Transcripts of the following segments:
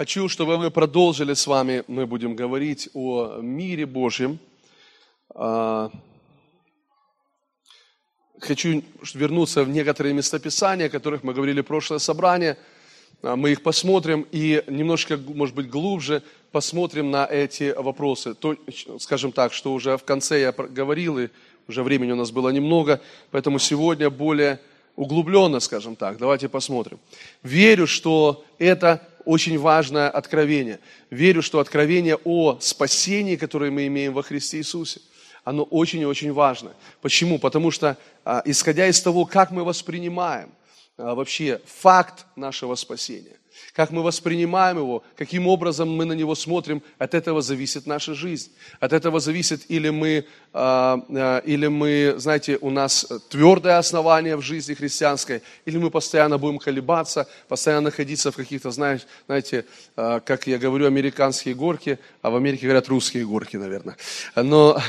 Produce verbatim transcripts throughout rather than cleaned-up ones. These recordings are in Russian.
Хочу, чтобы мы продолжили с вами, мы будем говорить о мире Божьем. Хочу вернуться в некоторые местописания, о которых мы говорили в прошлое собрание. Мы их посмотрим и немножко, может быть, глубже посмотрим на эти вопросы. То, скажем так, что уже в конце я говорил, и уже времени у нас было немного, поэтому сегодня более углубленно, скажем так. Давайте посмотрим. Верю, что это очень важное откровение. Верю, что откровение о спасении, которое мы имеем во Христе Иисусе, оно очень и очень важно. Почему? Потому что, исходя из того, как мы воспринимаем вообще факт нашего спасения, как мы воспринимаем его, каким образом мы на него смотрим, от этого зависит наша жизнь. От этого зависит или мы, или мы, знаете, у нас твердое основание в жизни христианской, или мы постоянно будем колебаться, постоянно находиться в каких-то, знаете, как я говорю, американские горки, а в Америке говорят русские горки, наверное. Но,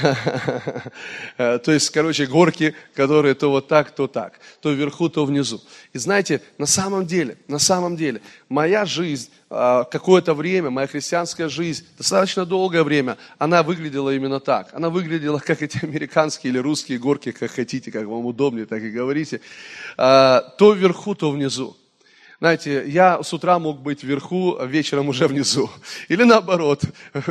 то есть, короче, горки, которые то вот так, то так, то вверху, то внизу. И знаете, на самом деле, на самом деле, моя жизнь, какое-то время, моя христианская жизнь, достаточно долгое время, она выглядела именно так. Она выглядела, как эти американские или русские горки, как хотите, как вам удобнее, так и говорите. То вверху, то внизу. Знаете, я с утра мог быть вверху, а вечером уже внизу. Или наоборот,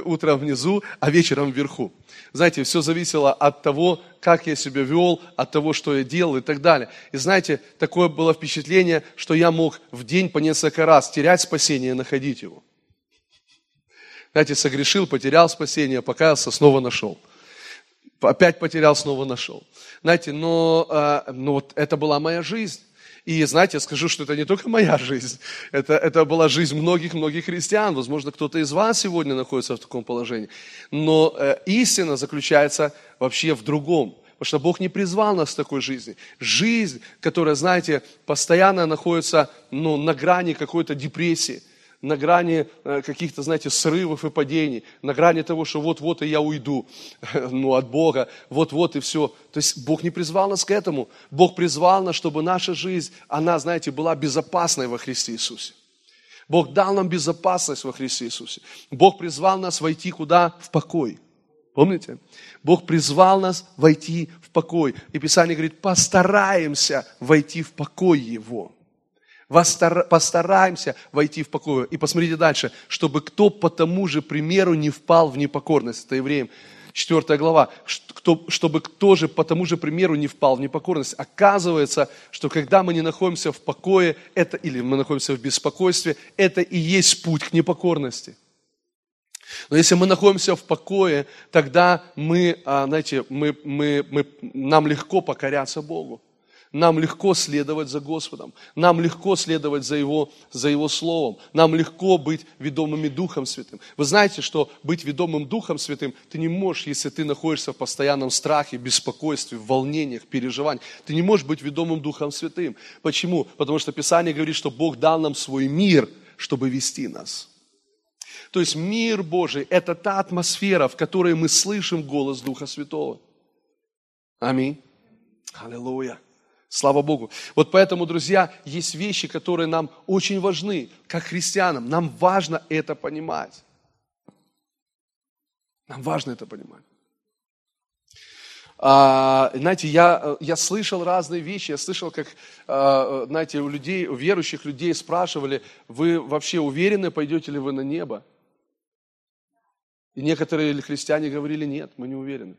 утром внизу, а вечером вверху. Знаете, все зависело от того, как я себя вел, от того, что я делал и так далее. И знаете, такое было впечатление, что я мог в день по несколько раз терять спасение и находить его. Знаете, согрешил, потерял спасение, покаялся, снова нашел. Опять потерял, снова нашел. Знаете, но, но вот это была моя жизнь. И, знаете, я скажу, что это не только моя жизнь, это, это была жизнь многих-многих христиан. Возможно, кто-то из вас сегодня находится в таком положении. Но э, истина заключается вообще в другом. Потому что Бог не призвал нас к такой жизни. Жизнь, которая, знаете, постоянно находится ну, на грани какой-то депрессии, на грани каких-то, знаете, срывов и падений, на грани того, что вот-вот и я уйду ну, от Бога, вот-вот и все. То есть Бог не призвал нас к этому. Бог призвал нас, чтобы наша жизнь, она, знаете, была безопасной во Христе Иисусе. Бог дал нам безопасность во Христе Иисусе. Бог призвал нас войти куда? В покой. Помните? Бог призвал нас войти в покой. И Писание говорит, постараемся войти в покой Его. Постараемся войти в покой. И посмотрите дальше, чтобы кто по тому же примеру не впал в непокорность. Это Евреям четвёртая глава. Кто, чтобы кто же по тому же примеру не впал в непокорность. Оказывается, что когда мы не находимся в покое, это, или мы находимся в беспокойстве, это и есть путь к непокорности. Но если мы находимся в покое, тогда мы, знаете, мы, мы, мы, нам легко покоряться Богу. Нам легко следовать за Господом, нам легко следовать за Его, за Его Словом, нам легко быть ведомыми Духом Святым. Вы знаете, что быть ведомым Духом Святым ты не можешь, если ты находишься в постоянном страхе, беспокойстве, в волнениях, переживаниях. Ты не можешь быть ведомым Духом Святым. Почему? Потому что Писание говорит, что Бог дал нам свой мир, чтобы вести нас. То есть мир Божий – это та атмосфера, в которой мы слышим голос Духа Святого. Аминь. Аллилуйя. Слава Богу. Вот поэтому, друзья, есть вещи, которые нам очень важны, как христианам. Нам важно это понимать. Нам важно это понимать. А, знаете, я, я слышал разные вещи. Я слышал, как, а, знаете, у людей, у верующих людей спрашивали, вы вообще уверены, пойдете ли вы на небо? И некоторые христиане говорили, нет, мы не уверены.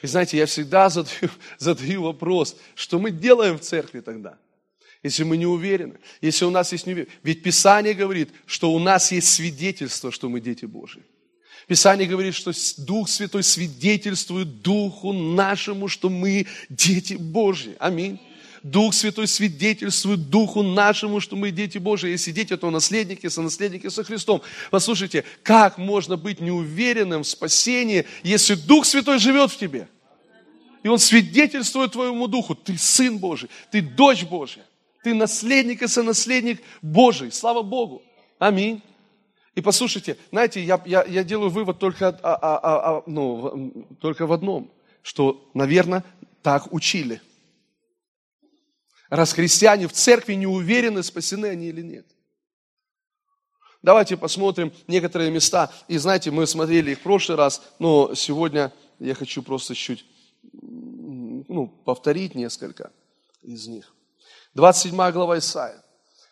И знаете, я всегда задаю, задаю вопрос, что мы делаем в церкви тогда, если мы не уверены, если у нас есть неуверенность. Ведь Писание говорит, что у нас есть свидетельство, что мы дети Божьи. Писание говорит, что Дух Святой свидетельствует Духу нашему, что мы дети Божьи. Аминь. Дух Святой свидетельствует Духу нашему, что мы дети Божии. Если дети, то наследники, сонаследники со Христом. Послушайте, как можно быть неуверенным в спасении, если Дух Святой живет в тебе? И Он свидетельствует твоему Духу. Ты сын Божий, ты дочь Божья, ты наследник и сонаследник Божий. Слава Богу. Аминь. И послушайте, знаете, я, я, я делаю вывод только, а, а, а, ну, только в одном, что, наверное, так учили. Раз христиане в церкви не уверены, спасены они или нет. Давайте посмотрим некоторые места. И знаете, мы смотрели их в прошлый раз, но сегодня я хочу просто чуть ну, повторить несколько из них. двадцать седьмая глава Исаия.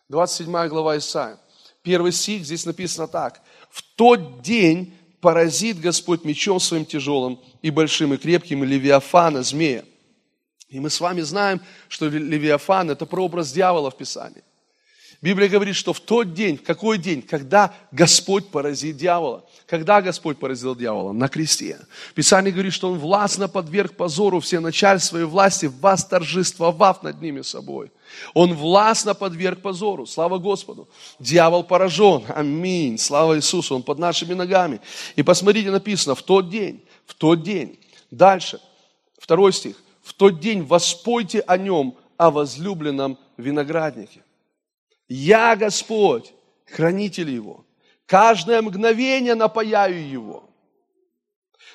двадцать седьмая глава Исаия. Первый стих, здесь написано так. «В тот день поразит Господь мечом своим тяжелым и большим, и крепким, и Левиафана, змея». И мы с вами знаем, что Левиафан – это прообраз дьявола в Писании. Библия говорит, что в тот день, в какой день, когда Господь поразит дьявола. Когда Господь поразил дьявола? На кресте. Писание говорит, что Он властно подверг позору все начальства и власти, восторжествовав над ними собой. Он властно подверг позору. Слава Господу. Дьявол поражен. Аминь. Слава Иисусу. Он под нашими ногами. И посмотрите, написано, в тот день, в тот день. Дальше, второй стих. В тот день воспойте о нем, о возлюбленном винограднике. Я, Господь, хранитель его, каждое мгновение напояю его,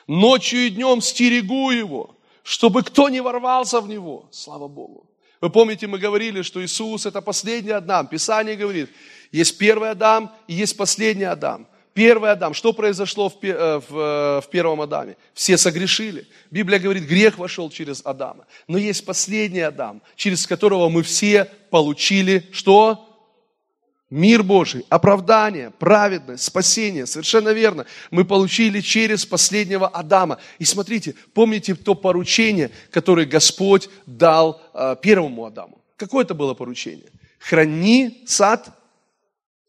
ночью и днем стерегу его, чтобы кто не ворвался в него. Слава Богу. Вы помните, мы говорили, что Иисус – это последний Адам. Писание говорит, есть первый Адам и есть последний Адам. Первый Адам. Что произошло в, в, в первом Адаме? Все согрешили. Библия говорит, грех вошел через Адама. Но есть последний Адам, через которого мы все получили что? Мир Божий, оправдание, праведность, спасение. Совершенно верно. Мы получили через последнего Адама. И смотрите, помните то поручение, которое Господь дал первому Адаму? Какое это было поручение? Храни сад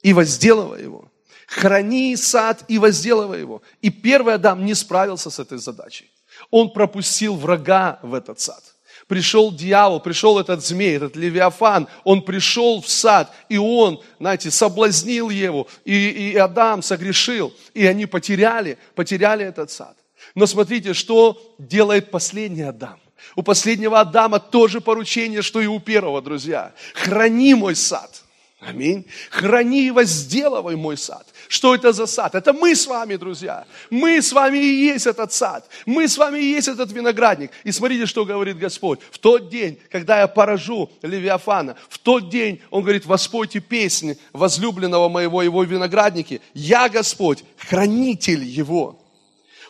и возделывай его. Храни сад и возделывай его. И первый Адам не справился с этой задачей. Он пропустил врага в этот сад. Пришел дьявол, пришел этот змей, этот Левиафан. Он пришел в сад, и он, знаете, соблазнил его. И, и Адам согрешил. И они потеряли, потеряли этот сад. Но смотрите, что делает последний Адам. У последнего Адама тоже поручение, что и у первого, друзья. Храни мой сад. Аминь. Храни и возделывай мой сад. Что это за сад? Это мы с вами, друзья. Мы с вами и есть этот сад. Мы с вами и есть этот виноградник. И смотрите, что говорит Господь. В тот день, когда я поражу Левиафана, в тот день, Он говорит, воспойте песни возлюбленного моего, его виноградники. Я, Господь, хранитель его.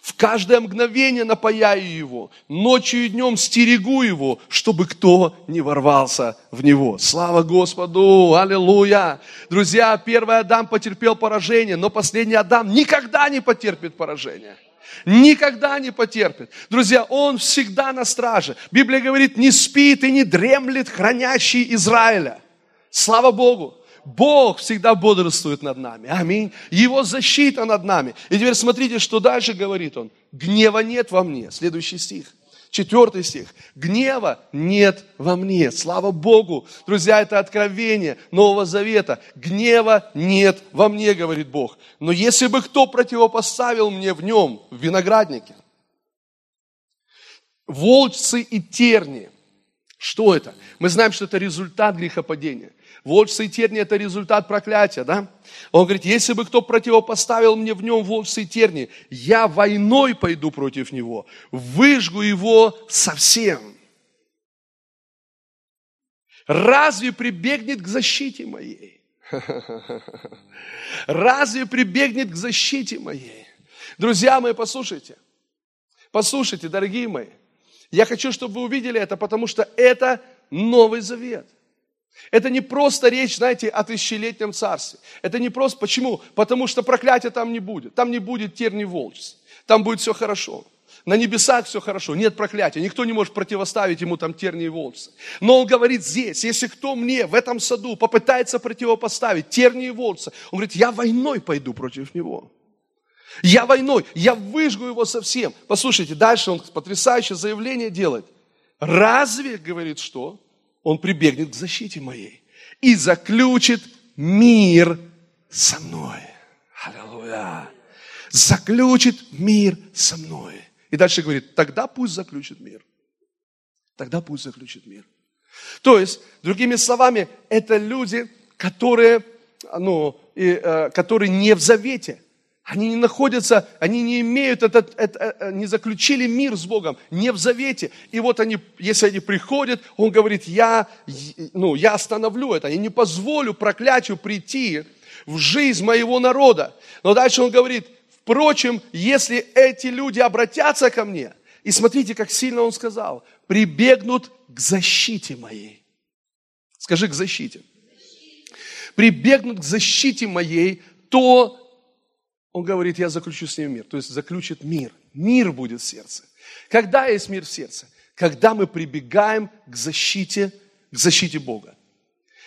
В каждое мгновение напояю его, ночью и днем стерегу его, чтобы кто не ворвался в него. Слава Господу! Аллилуйя! Друзья, первый Адам потерпел поражение, но последний Адам никогда не потерпит поражение. Никогда не потерпит. Друзья, он всегда на страже. Библия говорит, не спит и не дремлет хранящий Израиля. Слава Богу! Бог всегда бодрствует над нами. Аминь. Его защита над нами. И теперь смотрите, что дальше говорит он. Гнева нет во мне. Следующий стих. Четвертый стих. Гнева нет во мне. Слава Богу. Друзья, это откровение Нового Завета. Гнева нет во мне, говорит Бог. Но если бы кто противопоставил мне в нем, в винограднике, волчцы и терни. Что это? Мы знаем, что это результат грехопадения. Волчцы и терни – это результат проклятия, да? Он говорит, если бы кто противопоставил мне в нем волчцы и терни, я войной пойду против него, выжгу его совсем. Разве прибегнет к защите моей? Разве прибегнет к защите моей? Друзья мои, послушайте. Послушайте, дорогие мои. Я хочу, чтобы вы увидели это, потому что это Новый Завет. Это не просто речь, знаете, о тысячелетнем царстве. Это не просто... Почему? Потому что проклятия там не будет. Там не будет терни волчьих. Там будет все хорошо. На небесах все хорошо. Нет проклятия. Никто не может противоставить ему там терни и волчьи. Но он говорит здесь, если кто мне в этом саду попытается противопоставить терни и волчьи, он говорит, я войной пойду против него. Я войной. Я выжгу его совсем. Послушайте, дальше он потрясающее заявление делает. Разве, говорит, что... Он прибегнет к защите моей и заключит мир со мной. Аллилуйя. Заключит мир со мной. И дальше говорит, тогда пусть заключит мир. Тогда пусть заключит мир. То есть, другими словами, это люди, которые, ну, и, э, которые не в завете. Они не находятся, они не имеют, этот, этот, не заключили мир с Богом, не в завете. И вот они, если они приходят, он говорит, я, ну, я остановлю это, я не позволю проклятию прийти в жизнь моего народа. Но дальше он говорит, впрочем, если эти люди обратятся ко мне, и смотрите, как сильно он сказал, прибегнут к защите моей. Скажи, к защите. Прибегнут к защите моей, то, он говорит, я заключу с ним мир. То есть заключит мир. Мир будет в сердце. Когда есть мир в сердце? Когда мы прибегаем к защите, к защите Бога.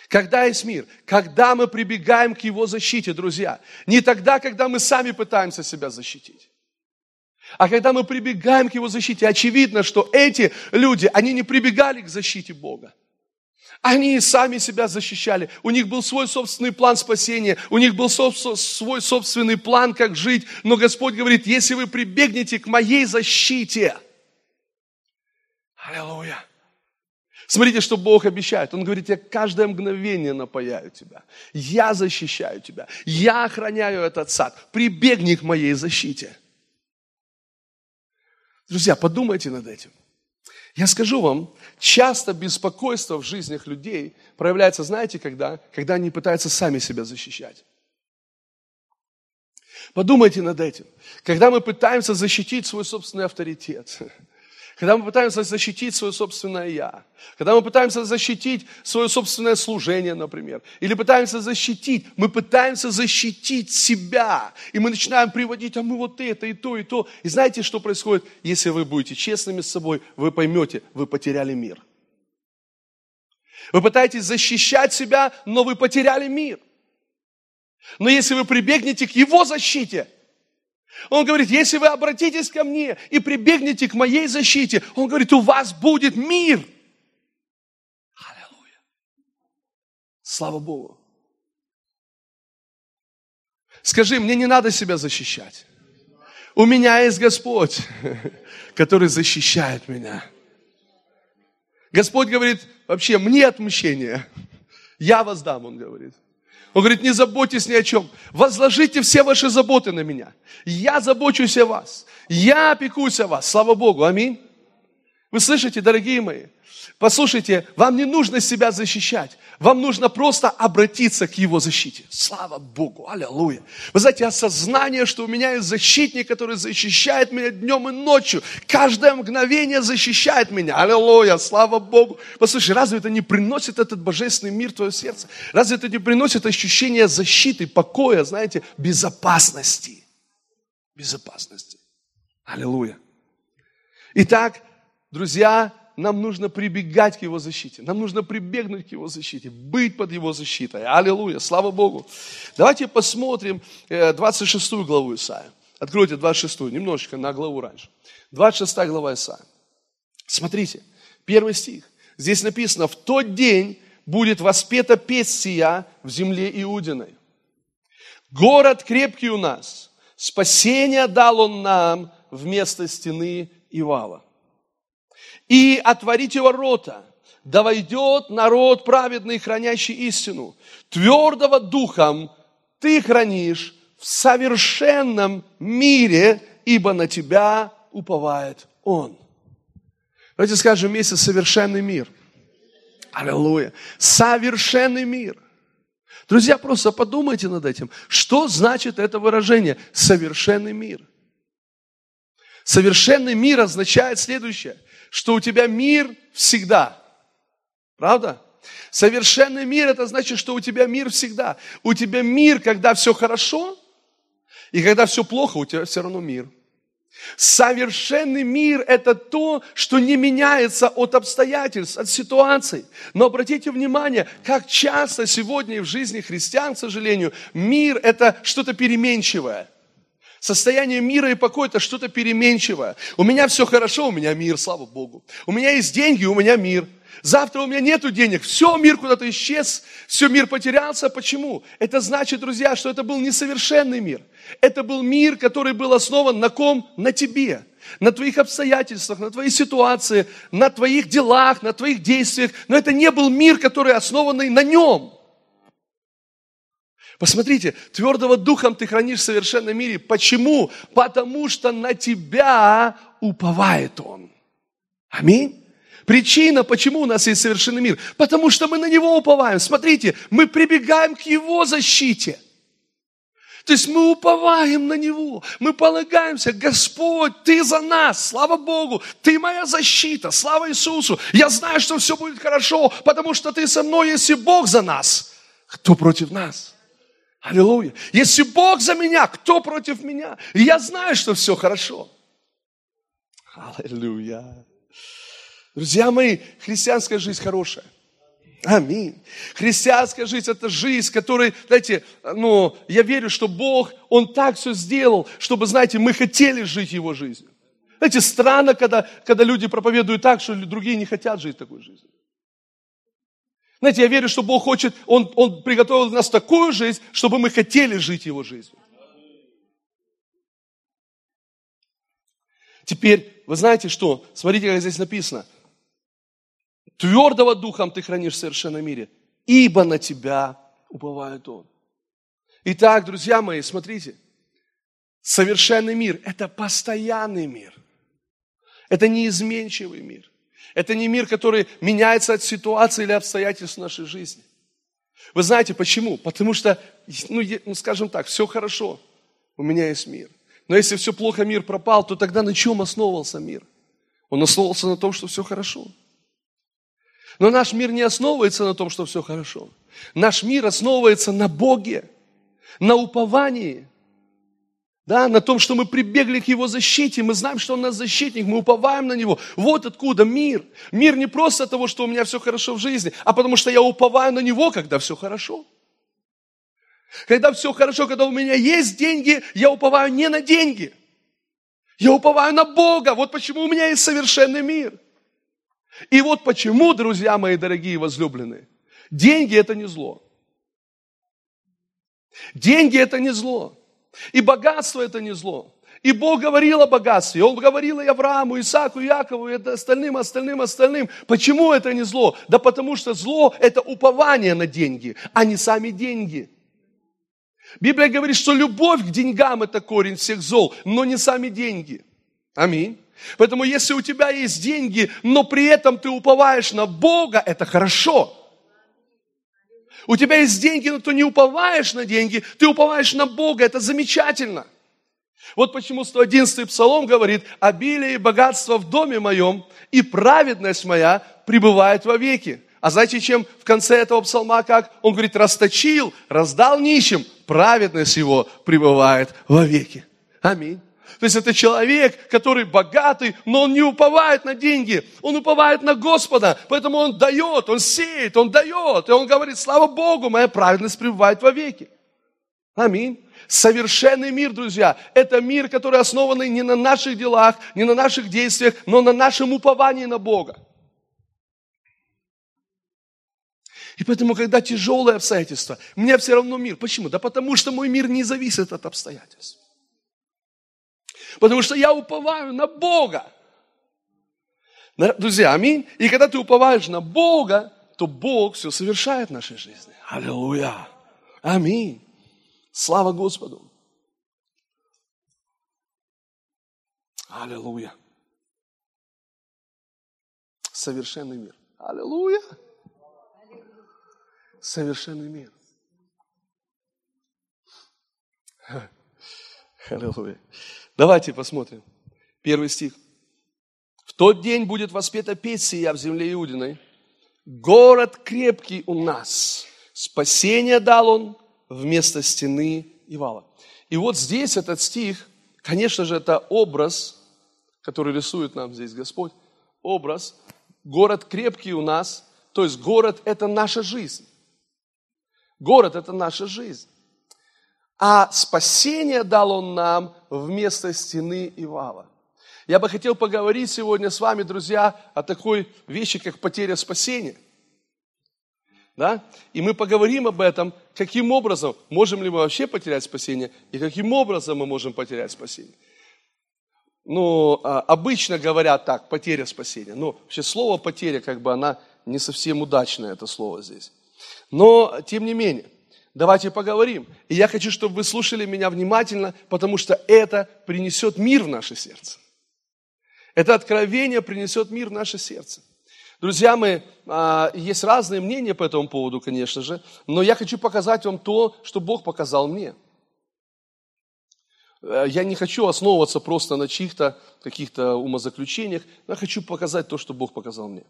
Когда есть мир? Когда мы прибегаем к Его защите, друзья. Не тогда, когда мы сами пытаемся себя защитить. А когда мы прибегаем к Его защите, очевидно, что эти люди, они не прибегали к защите Бога. Они сами себя защищали. У них был свой собственный план спасения. У них был свой собственный план, как жить. Но Господь говорит, если вы прибегнете к моей защите. Аллилуйя. Смотрите, что Бог обещает. Он говорит, я каждое мгновение напояю тебя. Я защищаю тебя. Я охраняю этот сад. Прибегни к моей защите. Друзья, подумайте над этим. Я скажу вам, часто беспокойство в жизнях людей проявляется, знаете, когда? Когда они пытаются сами себя защищать. Подумайте над этим. Когда мы пытаемся защитить свой собственный авторитет, когда мы пытаемся защитить свое собственное «я», когда мы пытаемся защитить свое собственное служение, например, или пытаемся защитить, мы пытаемся защитить себя, и мы начинаем приводить, а мы вот это, и то, и то. И знаете, что происходит? Если вы будете честными с собой, вы поймете, вы потеряли мир. Вы пытаетесь защищать себя, но вы потеряли мир. Но если вы прибегнете к Его защите, Он говорит, если вы обратитесь ко мне и прибегнете к моей защите, он говорит, у вас будет мир. Аллилуйя. Слава Богу. Скажи, мне не надо себя защищать. У меня есть Господь, который защищает меня. Господь говорит, вообще, мне отмщение. Я вас дам, он говорит. Он говорит, не заботьтесь ни о чем. Возложите все ваши заботы на меня. Я забочусь о вас. Я опекусь о вас. Слава Богу. Аминь. Вы слышите, дорогие мои? Послушайте, вам не нужно себя защищать. Вам нужно просто обратиться к Его защите. Слава Богу. Аллилуйя. Вы знаете, осознание, что у меня есть защитник, который защищает меня днем и ночью. Каждое мгновение защищает меня. Аллилуйя. Слава Богу. Послушай, разве это не приносит этот божественный мир в твое сердце? Разве это не приносит ощущение защиты, покоя, знаете, безопасности? Безопасности. Аллилуйя. Итак, друзья, нам нужно прибегать к Его защите. Нам нужно прибегнуть к Его защите, быть под Его защитой. Аллилуйя, слава Богу. Давайте посмотрим двадцать шестую главу Исаия. Откройте двадцать шестую, немножечко на главу раньше. двадцать шестая глава Исаия. Смотрите, первый стих. Здесь написано, в тот день будет воспета песнь сия в земле Иудиной. Город крепкий у нас, спасение дал он нам вместо стены и вала. И отворите ворота, да войдет народ праведный, хранящий истину. Твердого духом ты хранишь в совершенном мире, ибо на тебя уповает он. Давайте скажем вместе совершенный мир. Аллилуйя. Совершенный мир. Друзья, просто подумайте над этим. Что значит это выражение? Совершенный мир. Совершенный мир означает следующее. Что у тебя мир всегда. Правда? Совершенный мир, это значит, что у тебя мир всегда. У тебя мир, когда все хорошо, и когда все плохо, у тебя все равно мир. Совершенный мир, это то, что не меняется от обстоятельств, от ситуаций. Но обратите внимание, как часто сегодня в жизни христиан, к сожалению, мир это что-то переменчивое. Состояние мира и покоя – это что-то переменчивое. У меня все хорошо, у меня мир, слава Богу. У меня есть деньги, у меня мир. Завтра у меня нету денег. Все, мир куда-то исчез, все, мир потерялся. Почему? Это значит, друзья, что это был несовершенный мир. Это был мир, который был основан на ком? На тебе. На твоих обстоятельствах, на твоей ситуации, на твоих делах, на твоих действиях. Но это не был мир, который основанный на нем. Посмотрите, твердого духом ты хранишь в совершенном мире. Почему? Потому что на тебя уповает он. Аминь. Причина, почему у нас есть совершенный мир. Потому что мы на него уповаем. Смотрите, мы прибегаем к его защите. То есть мы уповаем на Него, мы полагаемся: Господь, Ты за нас, слава Богу, Ты моя защита, слава Иисусу. Я знаю, что все будет хорошо, потому что Ты со мной. Если Бог за нас, кто против нас? Аллилуйя. Если Бог за меня, кто против меня? И я знаю, что все хорошо. Аллилуйя. Друзья мои, христианская жизнь хорошая. Аминь. Христианская жизнь – это жизнь, которой, знаете, ну, я верю, что Бог, Он так все сделал, чтобы, знаете, мы хотели жить Его жизнью. Знаете, странно, когда, когда люди проповедуют так, что другие не хотят жить такой жизнью. Знаете, я верю, что Бог хочет, Он, Он приготовил для нас такую жизнь, чтобы мы хотели жить Его жизнью. Теперь, вы знаете что? Смотрите, как здесь написано. Твердого духом ты хранишь в совершенном мире, ибо на тебя уповает он. Итак, друзья мои, смотрите. Совершенный мир – это постоянный мир. Это неизменчивый мир. Это не мир, который меняется от ситуации или обстоятельств нашей жизни. Вы знаете, почему? Потому что, ну, ну скажем так, все хорошо, у меня есть мир. Но если все плохо, мир пропал, то тогда на чем основывался мир? Он основывался на том, что все хорошо. Но наш мир не основывается на том, что все хорошо. Наш мир основывается на Боге, на уповании, да, на том, что мы прибегли к Его защите, мы знаем, что Он наш защитник, мы уповаем на Него. Вот откуда мир. Мир не просто от того, что у меня все хорошо в жизни, а потому что я уповаю на Него, когда все хорошо. Когда все хорошо, когда у меня есть деньги, я уповаю не на деньги. Я уповаю на Бога. Вот почему у меня есть совершенный мир. И вот почему, друзья мои дорогие возлюбленные, деньги – это не зло. Деньги – это не зло. И богатство – это не зло. И Бог говорил о богатстве. Он говорил и Аврааму, Исааку, Якову, и остальным, остальным, остальным. Почему это не зло? Да потому что зло – это упование на деньги, а не сами деньги. Библия говорит, что любовь к деньгам – это корень всех зол, но не сами деньги. Аминь. Поэтому если у тебя есть деньги, но при этом ты уповаешь на Бога, это хорошо. У тебя есть деньги, но ты не уповаешь на деньги, ты уповаешь на Бога, это замечательно. Вот почему сто одиннадцатый Псалом говорит: «Обилие и богатство в доме моем, и праведность моя пребывает вовеки». А знаете, чем в конце этого псалма, как? Он говорит: «Расточил, раздал нищим, праведность его пребывает вовеки». Аминь. То есть это человек, который богатый, но он не уповает на деньги, он уповает на Господа, поэтому он дает, он сеет, он дает, и он говорит: слава Богу, моя праведность пребывает вовеки. Аминь. Совершенный мир, друзья, это мир, который основан не на наших делах, не на наших действиях, но на нашем уповании на Бога. И поэтому, когда тяжелые обстоятельства, у меня все равно мир. Почему? Да потому что мой мир не зависит от обстоятельств. Потому что я уповаю на Бога. Друзья, аминь. И когда ты уповаешь на Бога, то Бог все совершает в нашей жизни. Аллилуйя. Аминь. Слава Господу. Аллилуйя. Совершенный мир. Аллилуйя. Совершенный мир. Аллилуйя. Давайте посмотрим. Первый стих. «В тот день будет воспета песнь сия в земле Иудиной. Город крепкий у нас. Спасение дал он вместо стены и вала». И вот здесь этот стих, конечно же, это образ, который рисует нам здесь Господь. Образ. Город крепкий у нас. То есть город – это наша жизнь. Город – это наша жизнь. А спасение дал он нам вместо стены и вала. Я бы хотел поговорить сегодня с вами, друзья, о такой вещи, как потеря спасения. Да? И мы поговорим об этом, каким образом, можем ли мы вообще потерять спасение, и каким образом мы можем потерять спасение. Ну, обычно говорят так, потеря спасения. Но вообще слово потеря, как бы она не совсем удачное, это слово здесь. Но, тем не менее. Давайте поговорим. И я хочу, чтобы вы слушали меня внимательно, потому что это принесет мир в наше сердце. Это откровение принесет мир в наше сердце. Друзья мои, есть разные мнения по этому поводу, конечно же, но я хочу показать вам то, что Бог показал мне. Я не хочу основываться просто на чьих-то каких-то умозаключениях. Я хочу показать то, что Бог показал мне.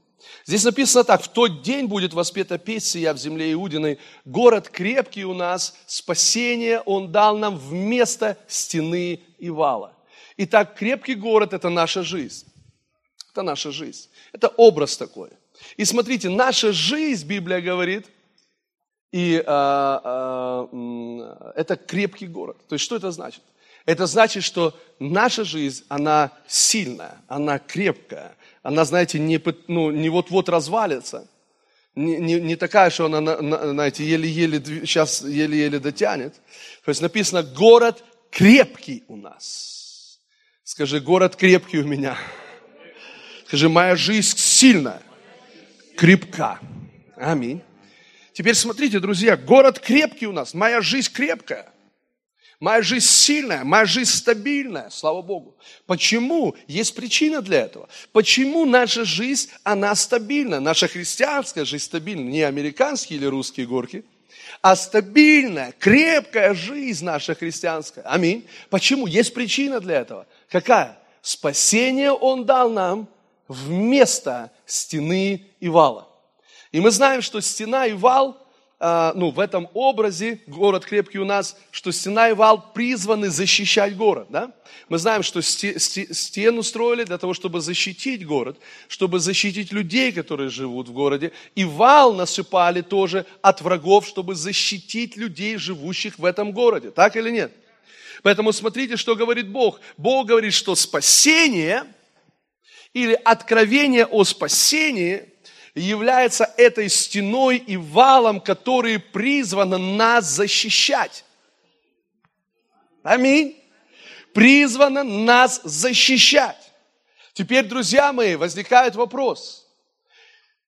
Здесь написано так. В тот день будет воспета песнь сия в земле Иудиной. Город крепкий у нас, спасение Он дал нам вместо стены и вала. Итак, крепкий город – это наша жизнь. Это наша жизнь. Это образ такой. И смотрите, наша жизнь, Библия говорит, и а, а, это крепкий город. То есть, что это значит? Это значит, что наша жизнь, она сильная, она крепкая, она, знаете, не, ну, не вот-вот развалится, не, не, не такая, что она, знаете, еле-еле, сейчас еле-еле дотянет. То есть написано, город крепкий у нас. Скажи, город крепкий у меня. Скажи, моя жизнь сильная, крепка. Аминь. Теперь смотрите, друзья, город крепкий у нас, моя жизнь крепкая. Моя жизнь сильная, моя жизнь стабильная, слава Богу. Почему? Есть причина для этого. Почему наша жизнь, она стабильна? Наша христианская жизнь стабильна, не американские или русские горки, а стабильная, крепкая жизнь наша христианская. Аминь. Почему? Есть причина для этого. Какая? Спасение Он дал нам вместо стены и вала. И мы знаем, что стена и вал... ну, в этом образе, город крепкий у нас, что стена и вал призваны защищать город, да? Мы знаем, что стену строили для того, чтобы защитить город, чтобы защитить людей, которые живут в городе, и вал насыпали тоже от врагов, чтобы защитить людей, живущих в этом городе, так или нет? Поэтому смотрите, что говорит Бог. Бог говорит, что спасение или откровение о спасении является этой стеной и валом, которые призваны нас защищать. Аминь. Призваны нас защищать. Теперь, друзья мои, возникает вопрос.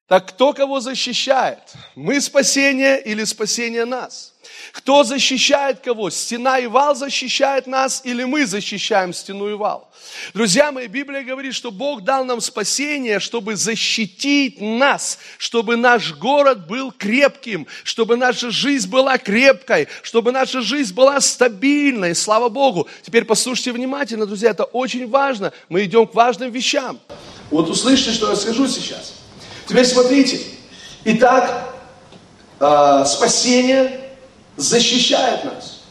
Так кто кого защищает? Мы спасение или спасение нас? Кто защищает кого? Стена и вал защищает нас или мы защищаем стену и вал? Друзья мои, Библия говорит, что Бог дал нам спасение, чтобы защитить нас, чтобы наш город был крепким, чтобы наша жизнь была крепкой, чтобы наша жизнь была стабильной, слава Богу. Теперь послушайте внимательно, друзья, это очень важно. Мы идем к важным вещам. Вот услышите, что я скажу сейчас. Теперь смотрите. Итак, спасение защищает нас.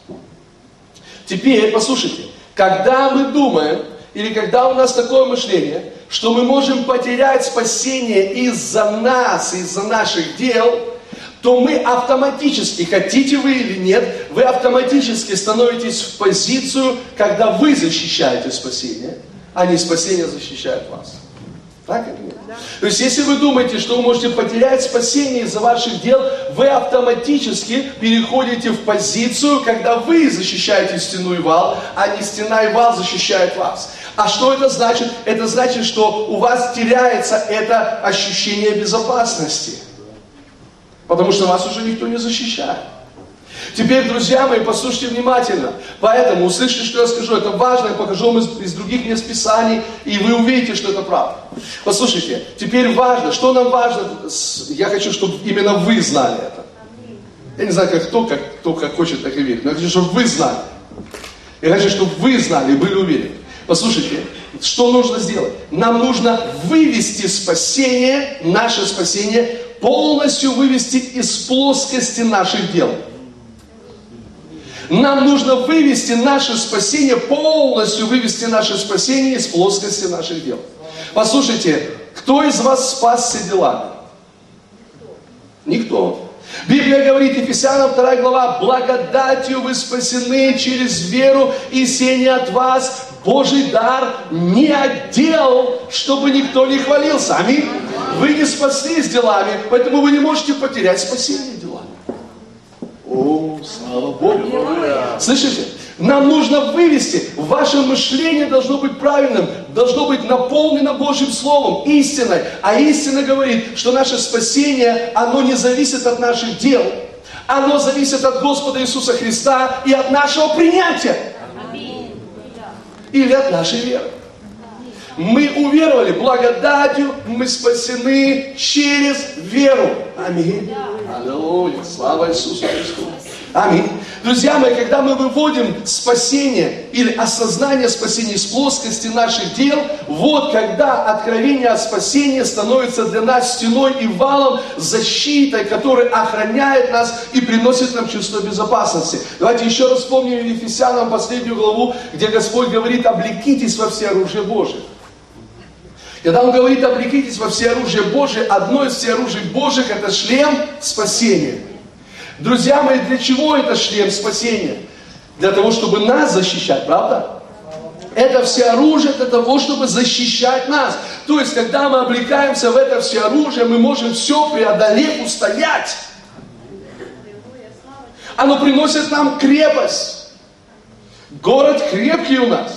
Теперь, послушайте, когда мы думаем, или когда у нас такое мышление, что мы можем потерять спасение из-за нас, из-за наших дел, то мы автоматически, хотите вы или нет, вы автоматически становитесь в позицию, когда вы защищаете спасение, а не спасение защищает вас. Так или нет? Да. То есть, если вы думаете, что вы можете потерять спасение из-за ваших дел, вы автоматически переходите в позицию, когда вы защищаете стену и вал, а не стена и вал защищает вас. А что это значит? Это значит, что у вас теряется это ощущение безопасности. Потому что вас уже никто не защищает. Теперь, друзья мои, послушайте внимательно. Поэтому, услышите, что я скажу. Это важно, я покажу вам из, из других мест Писаний, и вы увидите, что это правда. Послушайте, теперь важно, что нам важно, я хочу, чтобы именно вы знали это. Я не знаю, как кто, как, кто как хочет, так и верит, но я хочу, чтобы вы знали. Я хочу, чтобы вы знали и были уверены. Послушайте, что нужно сделать? Нам нужно вывести спасение, наше спасение, полностью вывести из плоскости наших дел. Нам нужно вывести наше спасение, полностью вывести наше спасение из плоскости наших дел. Послушайте, кто из вас спасся делами? Никто. Библия говорит, Ефесянам вторая глава, благодатью вы спасены через веру, и сей не от вас, Божий дар не от дел, чтобы никто не хвалился. Аминь. Вы не спаслись делами, поэтому вы не можете потерять спасение делами. О, слава Богу! Слышите? Нам нужно вывести, ваше мышление должно быть правильным, должно быть наполнено Божьим Словом, истиной. А истина говорит, что наше спасение, оно не зависит от наших дел. Оно зависит от Господа Иисуса Христа и от нашего принятия. Или от нашей веры. Мы уверовали, благодатью мы спасены через веру. Аминь. Аллилуйя. Слава Иисусу Христу. Аминь. Друзья мои, когда мы выводим спасение или осознание спасения из плоскости наших дел, вот когда откровение о спасении становится для нас стеной и валом, защитой, которая охраняет нас и приносит нам чувство безопасности. Давайте еще раз вспомним Ефесянам последнюю главу, где Господь говорит: «Облекитесь во всеоружие Божие». Когда Он говорит: «Облекитесь во всеоружие Божие», одно из всеоружий Божьих – это шлем спасения. Друзья мои, для чего это шлем спасения? Для того, чтобы нас защищать, правда? Это всеоружие для того, чтобы защищать нас. То есть, когда мы облекаемся в это всеоружие, мы можем все преодолеть, устоять. Оно приносит нам крепость. Город крепкий у нас.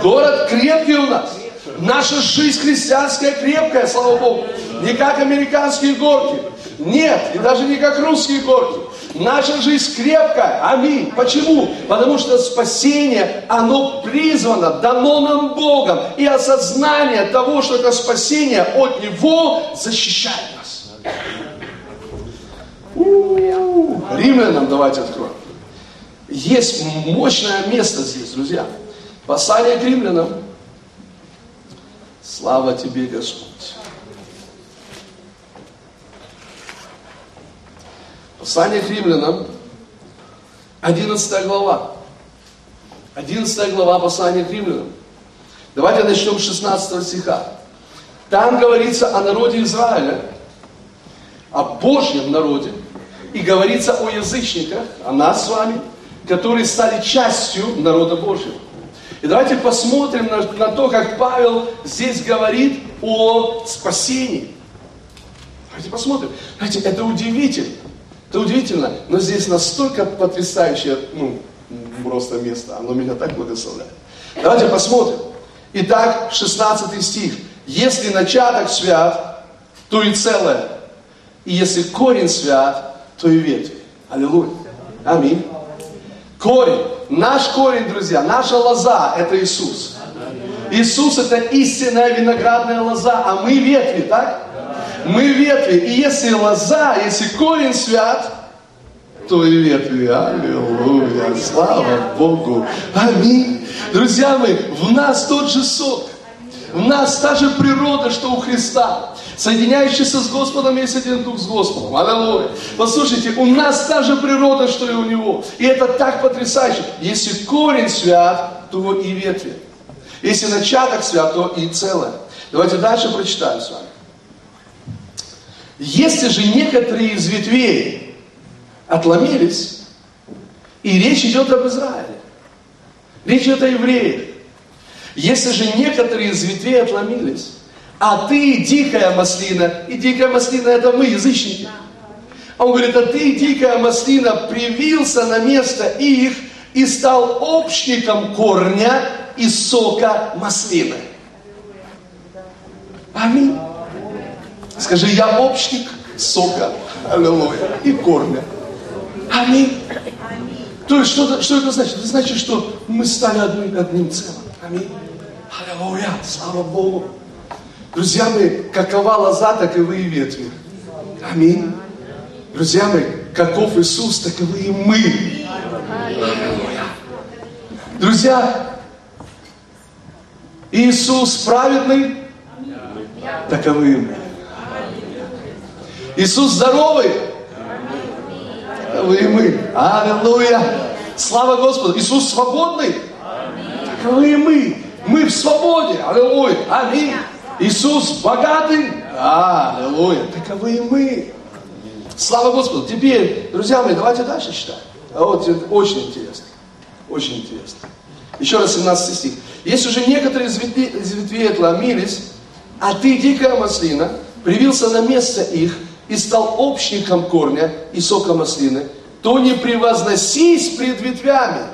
Город крепкий у нас. Наша жизнь христианская крепкая, слава Богу. Не как американские горки. Нет, и даже не как русские горки. Наша жизнь крепкая. Аминь. Почему? Потому что спасение, оно призвано, дано нам Богом. И осознание того, что это спасение от Него, защищает нас. У-у-у. Римлянам давайте откроем. Есть мощное место здесь, друзья. Послание к Римлянам. Слава тебе, Господь. Послание к Римлянам, одиннадцатая глава. одиннадцатая глава Послания к Римлянам. Давайте начнем с шестнадцатого стиха. Там говорится о народе Израиля, о Божьем народе. И говорится о язычниках, о нас с вами, которые стали частью народа Божьего. И давайте посмотрим на, на то, как Павел здесь говорит о спасении. Давайте посмотрим. Знаете, это удивительно. Это удивительно, но здесь настолько потрясающее, ну, просто место, оно меня так благословляет. Давайте посмотрим. Итак, шестнадцатый стих. «Если начаток свят, то и целое, и если корень свят, то и ветви». Аллилуйя. Аминь. Корень. Наш корень, друзья, наша лоза – это Иисус. Иисус – это истинная виноградная лоза, а мы ветви, так? Мы ветви, и если лоза, если корень свят, то и ветви. Аллилуйя, слава Богу. Аминь. Друзья мои, в нас тот же сок, в нас та же природа, что у Христа. Соединяющийся с Господом есть один дух с Господом. Аллилуйя. Послушайте, у нас та же природа, что и у Него. И это так потрясающе. Если корень свят, то и ветви. Если начаток свят, то и целое. Давайте дальше прочитаем с вами. Если же некоторые из ветвей отломились, и речь идет об Израиле, речь идет о евреях. Если же некоторые из ветвей отломились, а ты дикая маслина, и дикая маслина — это мы, язычники. А он говорит: а ты, дикая маслина, привился на место их и стал общником корня и сока маслины. Аминь. Скажи: я общник сока, аллилуйя, и корня. Аминь. Аминь. То есть, что, что это значит? Это значит, что мы стали одним, одним целым. Аминь. Аллилуйя, слава Богу. Друзья мои, какова лоза, таковы и ветви. Аминь. Друзья мои, каков Иисус, таковы и мы. Аллилуйя. Друзья, Иисус праведный, таковы и мы. Иисус здоровый, таковы и мы. Аллилуйя. Слава Господу. Иисус свободный, таковы и мы. Мы в свободе. Аллилуйя. Аминь. Иисус богатый, аллилуйя. Таковы и мы. Слава Господу. Теперь, друзья мои, давайте дальше читать. Вот, очень интересно. Очень интересно. Еще раз семнадцатый стих. Если уже некоторые из ветвей, из ветвей отломились, а ты, дикая маслина, привился на место их и стал общником корня и сока маслины, то не превозносись пред ветвями,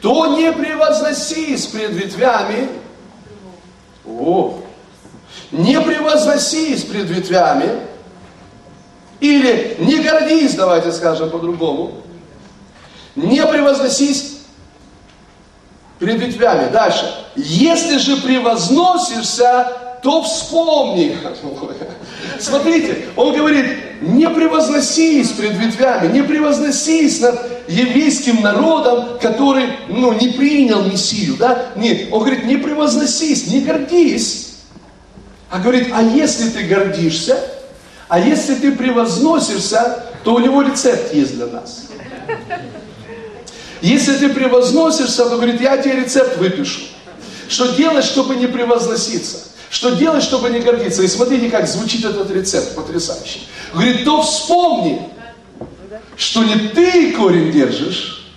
то не превозносись пред ветвями, о, не превозносись пред ветвями, или не гордись, давайте скажем по-другому, не превозносись пред ветвями. Дальше. Если же превозносишься, то вспомни. Смотрите, он говорит, не превозносись пред ветвями, не превозносись над еврейским народом, который, ну, не принял Мессию, да? Нет, он говорит, не превозносись, не гордись. А говорит, а если ты гордишься, а если ты превозносишься, то у него рецепт есть для нас. Если ты превозносишься, то говорит, я тебе рецепт выпишу. Что делать, чтобы не превозноситься? Что делать, чтобы не гордиться? И смотрите, как звучит этот рецепт потрясающе. Говорит, то вспомни, что не ты корень держишь,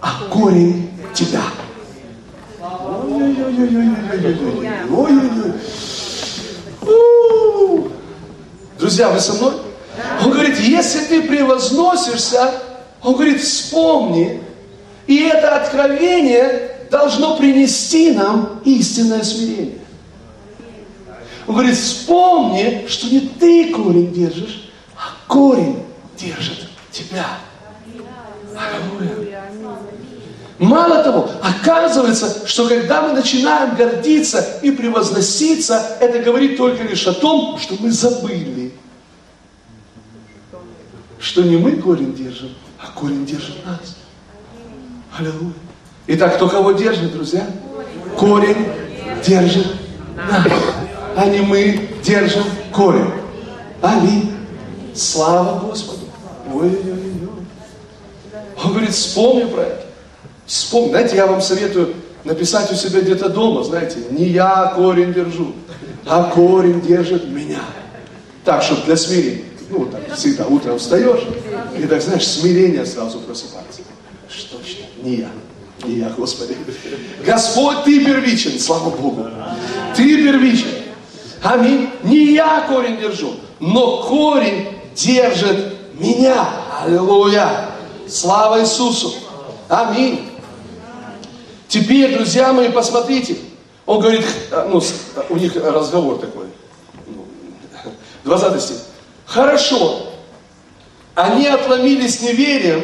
а корень тебя. Друзья, вы со мной? Он говорит, если ты превозносишься, он говорит, вспомни. И это откровение должно принести нам истинное смирение. Он говорит, вспомни, что не ты корень держишь, а корень держит тебя. Аллилуйя. Мало того, оказывается, что когда мы начинаем гордиться и превозноситься, это говорит только лишь о том, что мы забыли, что не мы корень держим, а корень держит нас. Аллилуйя. Итак, кто кого держит, друзья? Корень держит нас, а не мы держим корень. Аминь. Слава Господу. Ой-ой-ой. Он говорит, вспомни про это. Вспомни. Знаете, я вам советую написать у себя где-то дома, знаете, не я корень держу, а корень держит меня. Так, чтобы для смирения. Ну, вот так, всегда утром встаешь, и так, знаешь, смирение сразу просыпается. Что ж, не я. Не я, Господи. Господь, Ты первичен, слава Богу. Ты первичен. Аминь. Не я корень держу, но корень держит меня. Аллилуйя. Слава Иисусу. Аминь. Теперь, друзья мои, посмотрите. Он говорит, ну, у них разговор такой. двадцатый стих. Хорошо. Они отломились неверием.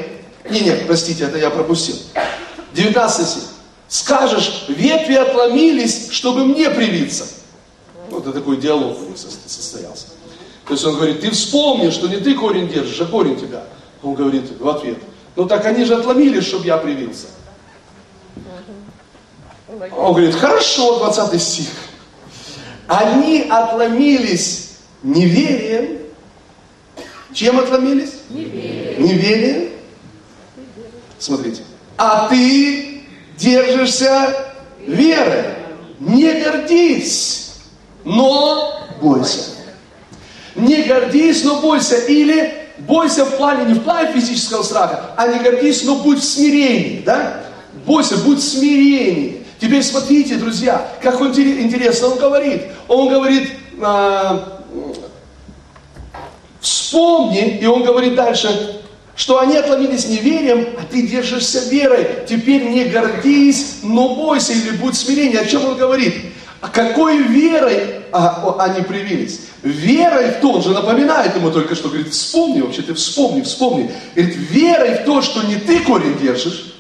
Не, нет, простите, это я пропустил. девятнадцатый стих. Скажешь, ветви отломились, чтобы мне привиться. Вот это такой диалог у них состоялся. То есть он говорит, ты вспомни, что не ты корень держишь, а корень тебя. Он говорит в ответ, ну так они же отломились, чтобы я привился. Он говорит, хорошо, двадцатый стих. Они отломились неверием. Чем отломились? Неверием. Неверием. Смотрите. А ты держишься веры. Не гордись, но бойся. Не гордись, но бойся. Или бойся в плане, не в плане физического страха, а не гордись, но будь в смирении. Да? Бойся, будь в смирении. Теперь смотрите, друзья, как он интересно он говорит. Он говорит, э, вспомни, и он говорит дальше, что они отломились неверием, а ты держишься верой. Теперь не гордись, но бойся или будь смирение. О чем он говорит? А какой верой а, они привились? Верой в то, он же напоминает ему только что, говорит, вспомни вообще, ты вспомни, вспомни. Говорит, верой в то, что не ты корень держишь,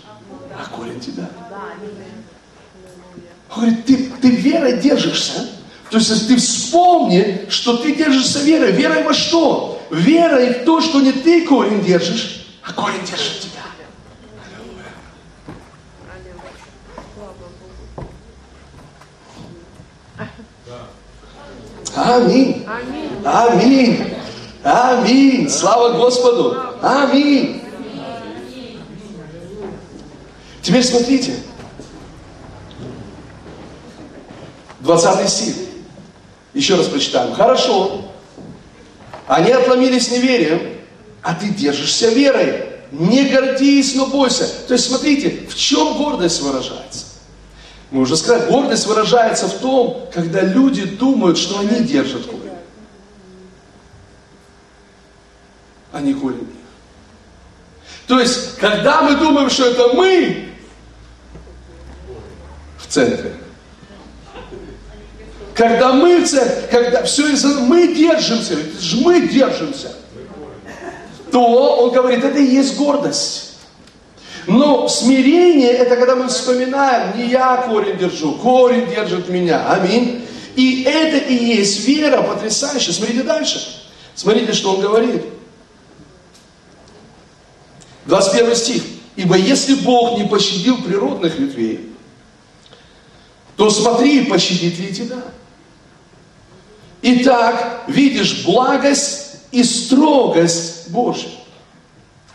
а корень тебя. Он говорит, ты, ты верой держишься. То есть ты вспомни, что ты держишься верой. Верой во что? Верой в то, что не ты корень держишь, а корень держит тебя. Аминь. Аминь. Аминь. Слава Господу. Аминь. Теперь смотрите. двадцатый стих. Еще раз прочитаем. Хорошо. Они отломились неверием, а ты держишься верой. Не гордись, но бойся. То есть, смотрите, в чем гордость выражается? Мы уже сказали, гордость выражается в том, когда люди думают, что они держат корень. Они корень их. То есть, когда мы думаем, что это мы в центре, когда мы в церкви, когда все из-за мы держимся, это же мы держимся, то он говорит, это и есть гордость. Но смирение, это когда мы вспоминаем, не я корень держу, корень держит меня. Аминь. И это и есть вера потрясающая. Смотрите дальше. Смотрите, что он говорит. двадцать первый стих. Ибо если Бог не пощадил природных ветвей, то смотри, пощадит ли тебя. Итак, видишь благость и строгость Божью.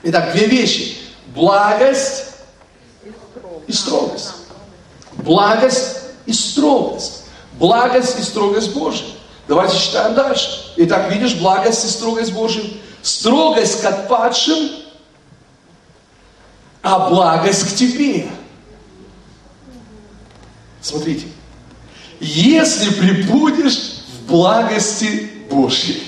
Итак, две вещи. Благость и строгость. Благость и строгость. Благость и строгость Божия. Давайте читаем дальше. Итак, видишь благость и строгость Божия. Строгость к отпадшим, а благость к тебе. Смотрите. Если прибудешь в благости Божьей.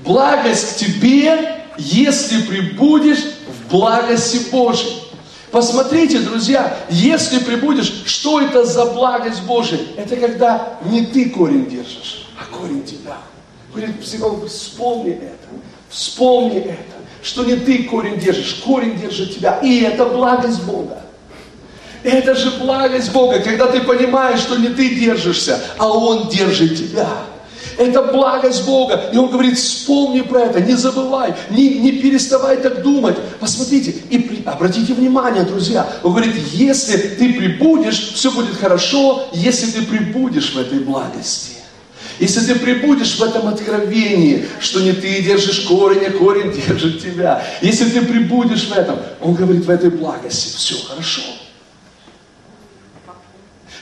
Благость к тебе, если прибудешь в благости Божьей. Посмотрите, друзья, если прибудешь, что это за благость Божия? Это когда не ты корень держишь, а корень тебя. Говорит психолог, вспомни это, вспомни это, что не ты корень держишь, корень держит тебя. И это благость Бога. Это же благость Бога, когда ты понимаешь, что не ты держишься, а Он держит тебя. Это благость Бога. И Он говорит, вспомни про это, не забывай, не, не переставай так думать. Посмотрите, и при... обратите внимание, друзья. Он говорит, если ты прибудешь, все будет хорошо, если ты прибудешь в этой благости. Если ты прибудешь в этом откровении, что не ты держишь корень, а корень держит тебя. Если ты прибудешь в этом, Он говорит, в этой благости все хорошо.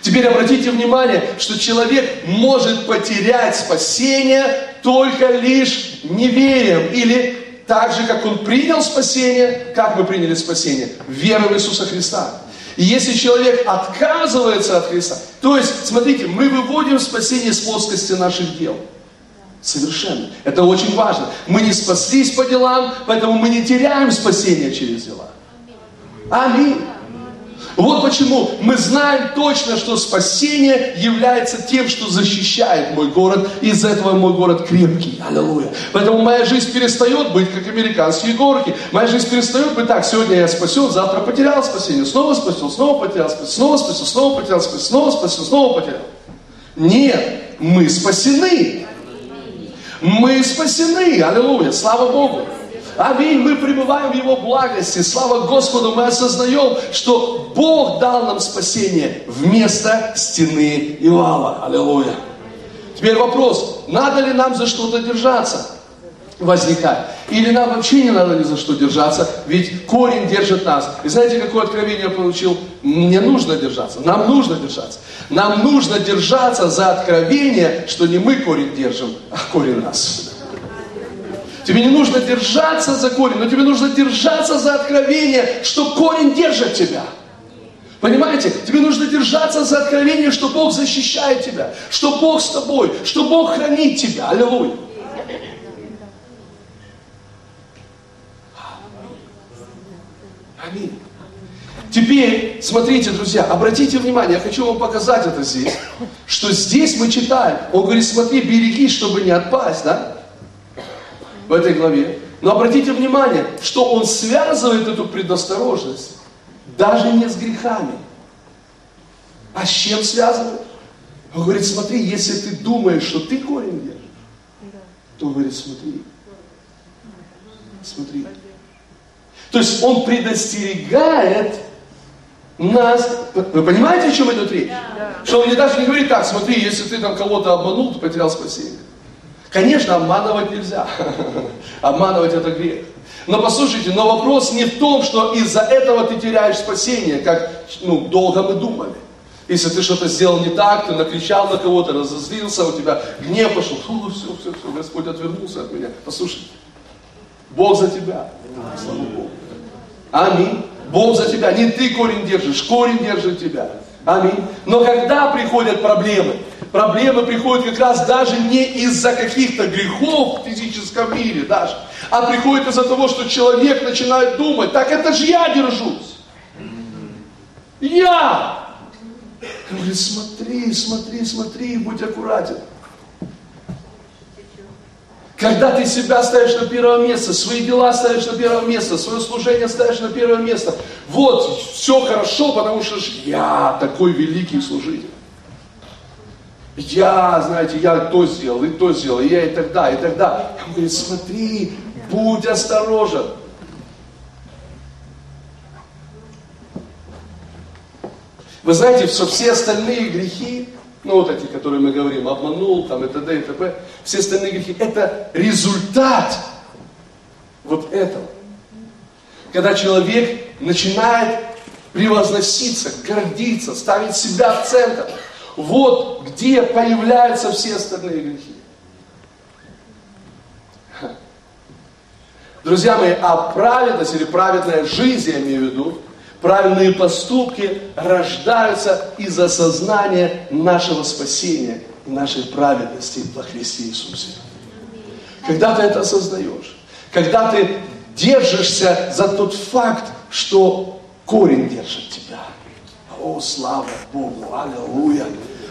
Теперь обратите внимание, что человек может потерять спасение только лишь неверием. Или так же, как он принял спасение, как мы приняли спасение? Верой в Иисуса Христа. И если человек отказывается от Христа, то есть, смотрите, мы выводим спасение с плоскости наших дел. Совершенно. Это очень важно. Мы не спаслись по делам, поэтому мы не теряем спасение через дела. Аминь. Вот почему мы знаем точно, что спасение является тем, что защищает мой город. Из-за этого мой город крепкий. Аллилуйя. Поэтому моя жизнь перестает быть, как американские горки. Моя жизнь перестает быть так. Сегодня я спасен, завтра потерял спасение. Снова спасен, снова потерял спасение. Снова спасен, снова потерял спасение. Снова спасен, снова потерял. Нет, мы спасены. Мы спасены. Аллилуйя. Слава Богу. Аминь, мы пребываем в Его благости. Слава Господу, мы осознаем, что Бог дал нам спасение вместо стены и вала. Аллилуйя. Теперь вопрос, надо ли нам за что-то держаться? Возникает. Или нам вообще не надо ни за что держаться, ведь корень держит нас. И знаете, какое откровение я получил? Мне нужно держаться, нам нужно держаться. Нам нужно держаться за откровение, что не мы корень держим, а корень нас. Тебе не нужно держаться за корень, но тебе нужно держаться за откровение, что корень держит тебя. Понимаете? Тебе нужно держаться за откровение, что Бог защищает тебя, что Бог с тобой, что Бог хранит тебя. Аллилуйя. Аминь. Теперь, смотрите, друзья, обратите внимание, я хочу вам показать это здесь, что здесь мы читаем. Он говорит, смотри, берегись, чтобы не отпасть, да? В этой главе. Но обратите внимание, что он связывает эту предосторожность даже не с грехами. А с чем связывает? Он говорит, смотри, если ты думаешь, что ты корень держишь, да, то он говорит, смотри. Смотри. То есть он предостерегает нас. Вы понимаете, о чем идет речь? Да. Что он не даже не говорит так, смотри, если ты там кого-то обманул, ты потерял спасение. Конечно, обманывать нельзя. Обманывать это грех. Но послушайте, но вопрос не в том, что из-за этого ты теряешь спасение, как ну, долго мы думали. Если ты что-то сделал не так, ты накричал на кого-то, разозлился, у тебя гнев пошел. Фу, все, все, все, Господь отвернулся от меня. Послушайте, Бог за тебя. Слава Богу. Аминь. Бог за тебя. Не ты корень держишь, корень держит тебя. Аминь. Но когда приходят проблемы, проблемы приходят как раз даже не из-за каких-то грехов в физическом мире даже, а приходят из-за того, что человек начинает думать, так это же я держусь. Я! Он говорит, смотри, смотри, смотри, будь аккуратен. Когда ты себя ставишь на первое место, свои дела ставишь на первое место, свое служение ставишь на первое место, вот, все хорошо, потому что я такой великий служитель. я, знаете, я то сделал, и то сделал, и я и тогда, и тогда. Он говорит, смотри, будь осторожен. Вы знаете, что все остальные грехи, ну вот эти, которые мы говорим, обманул, там, и т.д., и т.п., все остальные грехи, это результат вот этого. Когда человек начинает превозноситься, гордиться, ставить себя в центр. Вот где появляются все остальные грехи. Друзья мои, а праведность или праведная жизнь, я имею в виду, правильные поступки рождаются из осознания нашего спасения, нашей праведности во Христе Иисусе. Когда ты это осознаешь, когда ты держишься за тот факт, что корень держит тебя. О, слава Богу, аллилуйя,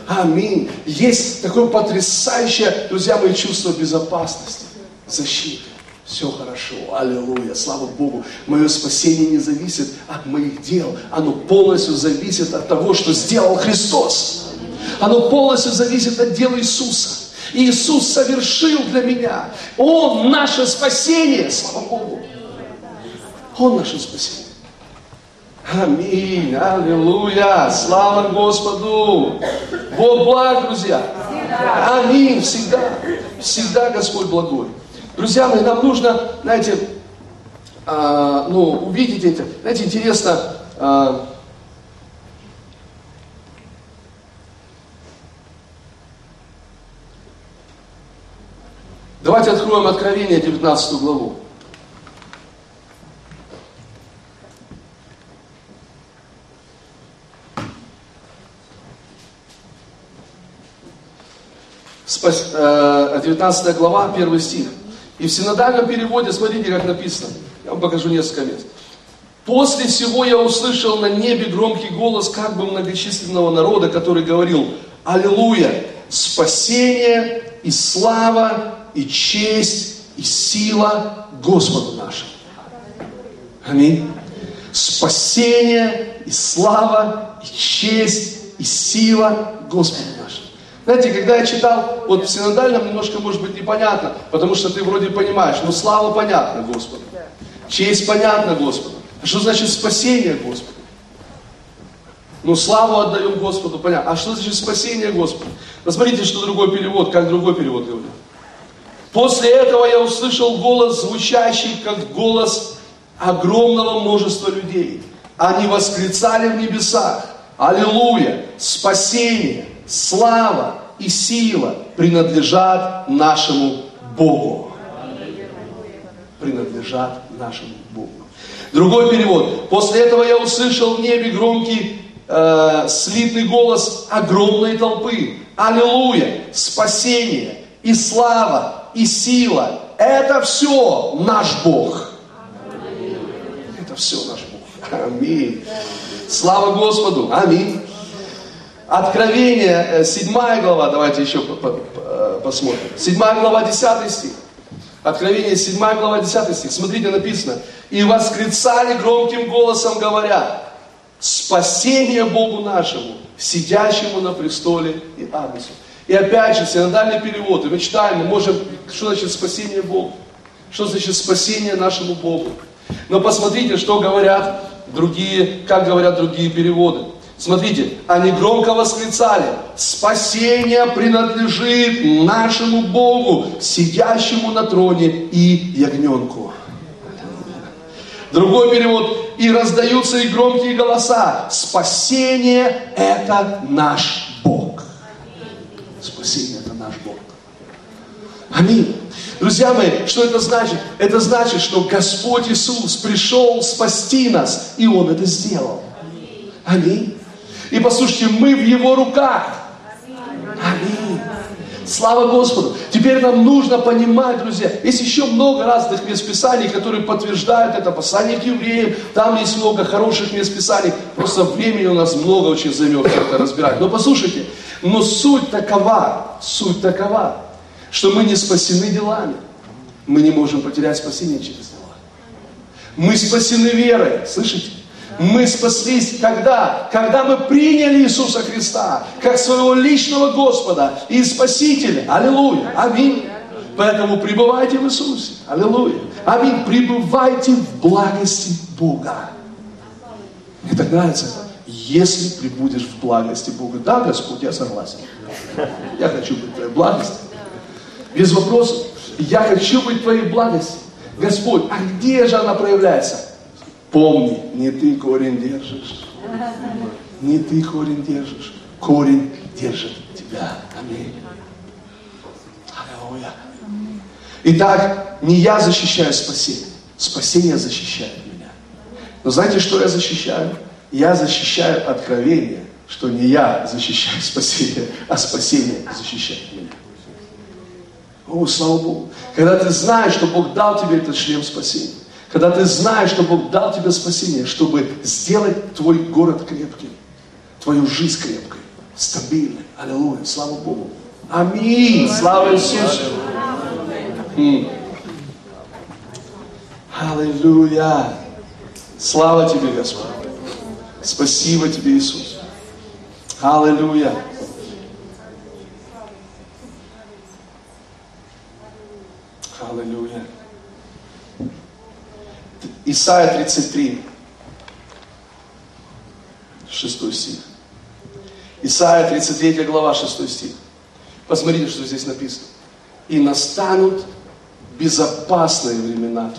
аминь. Есть такое потрясающее, друзья мои, чувство безопасности, защиты. Все хорошо, аллилуйя, слава Богу. Мое спасение не зависит от моих дел. Оно полностью зависит от того, что сделал Христос. Оно полностью зависит от дела Иисуса. Иисус совершил для меня. Он наше спасение, слава Богу. Он наше спасение. Аминь, аллилуйя, слава Господу. Бог благ, друзья. Аминь, всегда. Всегда Господь благой. Друзья мои, нам нужно, знаете, а, ну, увидеть это. Знаете, интересно, а, давайте откроем Откровение, девятнадцатую главу. Спас, э, девятнадцатая глава, первый стих. И в синодальном переводе, смотрите, как написано. Я вам покажу несколько мест. «После всего я услышал на небе громкий голос как бы многочисленного народа, который говорил, аллилуйя, спасение и слава, и честь, и сила Господу нашему». Аминь. Спасение и слава, и честь, и сила Господу нашему. Знаете, когда я читал, вот в синодальном немножко может быть непонятно, потому что ты вроде понимаешь, ну слава понятна Господу, честь понятна Господу. А что значит спасение Господу? Ну славу отдаем Господу, понятно. А что значит спасение Господу? Посмотрите, что другой перевод, как другой перевод говорит. После этого я услышал голос, звучащий как голос огромного множества людей. Они восклицали в небесах, аллилуйя, спасение. Слава и сила принадлежат нашему Богу. Принадлежат нашему Богу. Другой перевод. После этого я услышал в небе громкий э, слитный голос огромной толпы. Аллилуйя, спасение и слава и сила. Это все наш Бог. Это все наш Бог. Аминь. Слава Господу. Аминь. Откровение, седьмая глава, давайте еще посмотрим. седьмая глава, десятый стих. Откровение, седьмая глава, десятый стих. Смотрите, написано. «И восклицали громким голосом, говоря, спасение Богу нашему, сидящему на престоле и Агнцу». И опять же, синодальный перевод. И мы читаем, мы можем, что значит спасение Богу? Что значит спасение нашему Богу? Но посмотрите, что говорят другие, как говорят другие переводы. Смотрите, они громко восклицали, спасение принадлежит нашему Богу, сидящему на троне и ягненку. Другой перевод, и раздаются и громкие голоса, спасение это наш Бог. Спасение это наш Бог. Аминь. Друзья мои, что это значит? Это значит, что Господь Иисус пришел спасти нас, и Он это сделал. Аминь. И послушайте, мы в Его руках. Аминь. Слава Господу. Теперь нам нужно понимать, друзья, есть еще много разных мест Писаний, которые подтверждают это. Послание к евреям, там есть много хороших мест Писаний. Просто времени у нас много очень займет это разбирать. Но послушайте, но суть такова, суть такова, что мы не спасены делами. Мы не можем потерять спасение через дела. Мы спасены верой, слышите? Мы спаслись когда? Когда мы приняли Иисуса Христа, как своего личного Господа и Спасителя. Аллилуйя. Аминь. Поэтому пребывайте в Иисусе. Аллилуйя. Аминь. Пребывайте в благости Бога. Мне так нравится это. Если прибудешь в благости Бога. Да, Господь, я согласен. Я хочу быть в Твоей благости. Без вопросов. Я хочу быть в Твоей благости. Господь, а где же она проявляется? Помни, не ты корень держишь. Не ты корень держишь. Корень держит тебя. Аминь. Аллилуйя. Итак, не я защищаю спасение. Спасение защищает меня. Но знаете, что я защищаю? Я защищаю откровение, что не я защищаю спасение, а спасение защищает меня. О, слава Богу. Когда ты знаешь, что Бог дал тебе этот шлем спасения, когда ты знаешь, что Бог дал тебе спасение, чтобы сделать твой город крепким, твою жизнь крепкой, стабильной. Аллилуйя. Слава Богу. Аминь. Слава Иисусу. Аминь. Аллилуйя. Слава тебе, Господь. Спасибо тебе, Иисус. Аллилуйя. Аллилуйя. Исаия тридцать три, шестой стих. Исаия тридцать третья глава, шестой стих. Посмотрите, что здесь написано. И настанут безопасные времена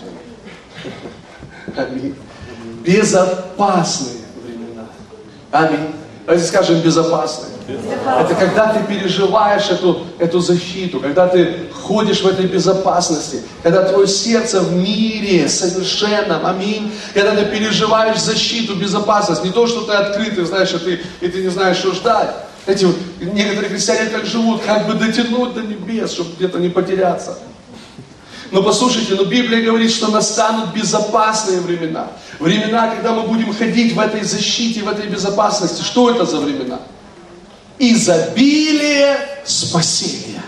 твои. Аминь. Безопасные времена. Аминь. Давайте скажем безопасные. Это когда ты переживаешь эту, эту защиту, когда ты ходишь в этой безопасности, когда твое сердце в мире совершенном, аминь, когда ты переживаешь защиту, безопасность, не то, что ты открытый, знаешь, и ты, и ты не знаешь, что ждать. Эти вот, некоторые христиане так живут, как бы дотянуть до небес, чтобы где-то не потеряться. Но послушайте, но Библия говорит, что настанут безопасные времена. Времена, когда мы будем ходить в этой защите, в этой безопасности. Что это за времена? Изобилие спасения.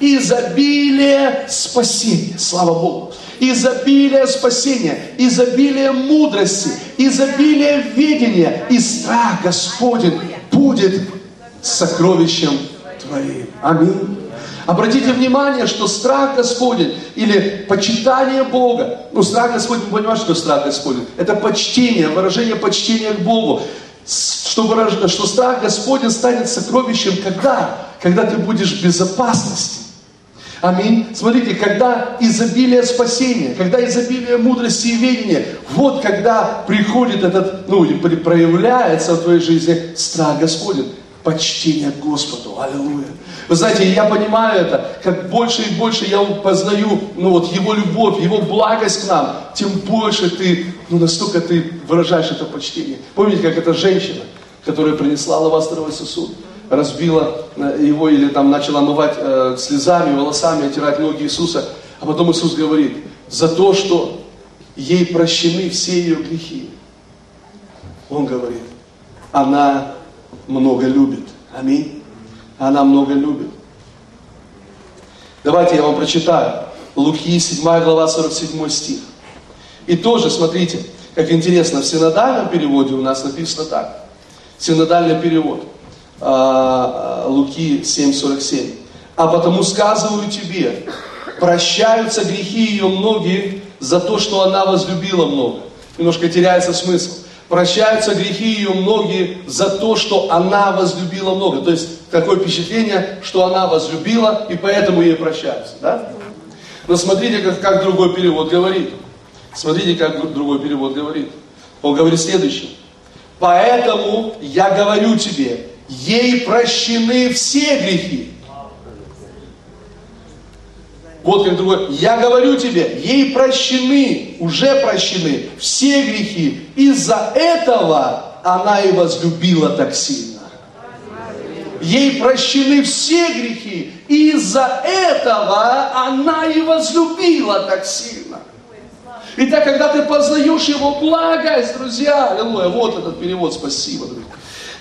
Изобилие спасения. Слава Богу. Изобилие спасения. Изобилие мудрости. Изобилие ведения. И страх Господень будет сокровищем твоим. Аминь. Обратите внимание, что страх Господень или почитание Бога. Ну, страх Господень, вы понимаете, что страх Господень? Это почтение, выражение почтения к Богу. Что, что страх Господень станет сокровищем, когда? Когда ты будешь в безопасности. Аминь. Смотрите, когда изобилие спасения, когда изобилие мудрости и ведения, вот когда приходит этот, ну, и проявляется в твоей жизни страх Господень, почтение Господу. Аллилуйя. Вы знаете, я понимаю это, как больше и больше я познаю, ну вот, Его любовь, Его благость к нам, тем больше ты, ну настолько ты выражаешь это почтение. Помните, как эта женщина, которая принесла алавастровый сосуд, разбила его или там начала омывать э, слезами, волосами, отирать ноги Иисуса, а потом Иисус говорит, за то, что ей прощены все ее грехи. Он говорит, она много любит. Аминь. Она много любит. Давайте я вам прочитаю. Луки, седьмая глава, сорок седьмой стих. И тоже, смотрите, как интересно, в синодальном переводе у нас написано так. Синодальный перевод. Луки семь сорок семь. «А потому сказываю тебе, прощаются грехи ее многие за то, что она возлюбила много». Немножко теряется смысл. Прощаются грехи ее многие за то, что она возлюбила много. То есть, такое впечатление, что она возлюбила, и поэтому ей прощаются. Да? Но смотрите, как, как другой перевод говорит. Смотрите, как другой перевод говорит. Он говорит следующее. Поэтому я говорю тебе, ей прощены все грехи. Вот как другой. Я говорю тебе, ей прощены, уже прощены все грехи. Из-за этого она и возлюбила так сильно. Ей прощены все грехи. Из-за этого она и возлюбила так сильно. Итак, когда ты познаешь Его благость, друзья, аллилуйя, вот этот перевод, спасибо, друзья.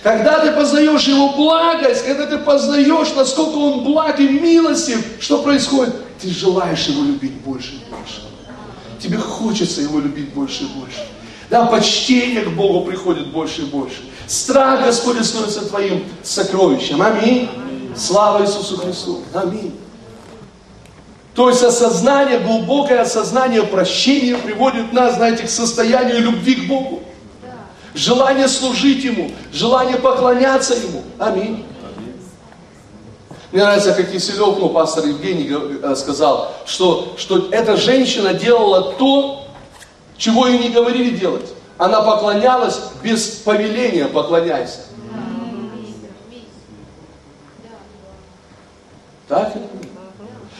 Когда ты познаешь Его благость, когда ты познаешь, насколько Он благ и милостив, что происходит? Ты желаешь Его любить больше и больше. Тебе хочется Его любить больше и больше. Да, почтение к Богу приходит больше и больше. Страх Господень становится твоим сокровищем. Аминь. Аминь. Слава Иисусу Христу. Аминь. То есть осознание, глубокое осознание прощения приводит нас, знаете, к состоянию любви к Богу. Да. Желание служить Ему, желание поклоняться Ему. Аминь. Мне нравится, как Киселев, ну, пастор Евгений сказал, что, что эта женщина делала то, чего ей не говорили делать. Она поклонялась без повеления, поклоняйся. Так?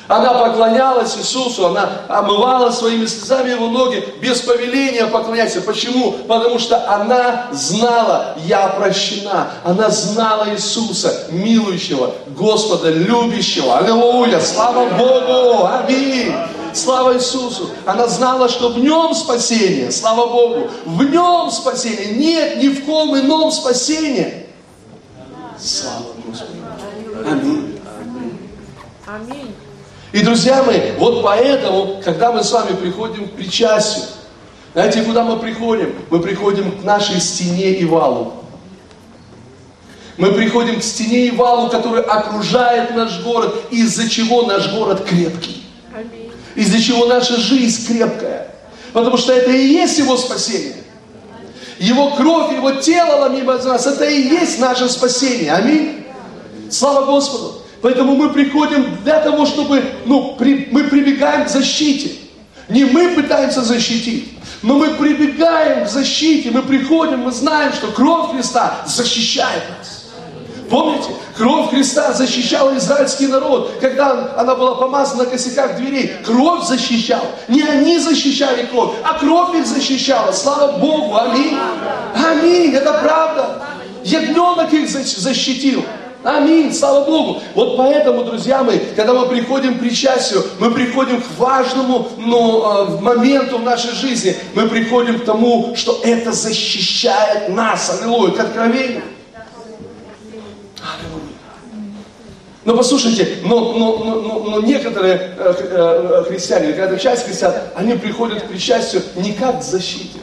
Она поклонялась Иисусу, она омывала своими слезами Его ноги, без повеления поклоняйся. Почему? Потому что она знала, я прощена. Она знала Иисуса, милующего, Господа, любящего. Аллилуйя! Слава Богу! Аминь! Слава Иисусу! Она знала, что в Нем спасение. Слава Богу! В Нем спасение. Нет ни в ком ином спасения. Слава Господу! Аминь! Аминь! И, друзья мои, вот поэтому, когда мы с вами приходим к причастию, знаете, куда мы приходим? Мы приходим к нашей стене и валу. Мы приходим к стене и валу, который окружает наш город, из-за чего наш город крепкий. Из-за чего наша жизнь крепкая. Потому что это и есть Его спасение. Его кровь, Его тело ломимое за нас, это и есть наше спасение. Аминь. Слава Господу. Поэтому мы приходим для того, чтобы, ну, при, мы прибегаем к защите. Не мы пытаемся защитить, но мы прибегаем к защите. Мы приходим, мы знаем, что кровь Христа защищает нас. Помните, кровь Христа защищала израильский народ, когда она была помазана на косяках дверей. Кровь защищала. Не они защищали кровь, а кровь их защищала. Слава Богу, аминь. Аминь, это правда. Ягненок их защитил. Аминь, слава Богу. Вот поэтому, друзья мои, когда мы приходим к причастию, мы приходим к важному, ну, моменту в нашей жизни. Мы приходим к тому, что это защищает нас. Аллилуйя, к откровению. Но послушайте, но, но, но, но некоторые христиане, какая-то часть христиан, они приходят к причастию не как к защите.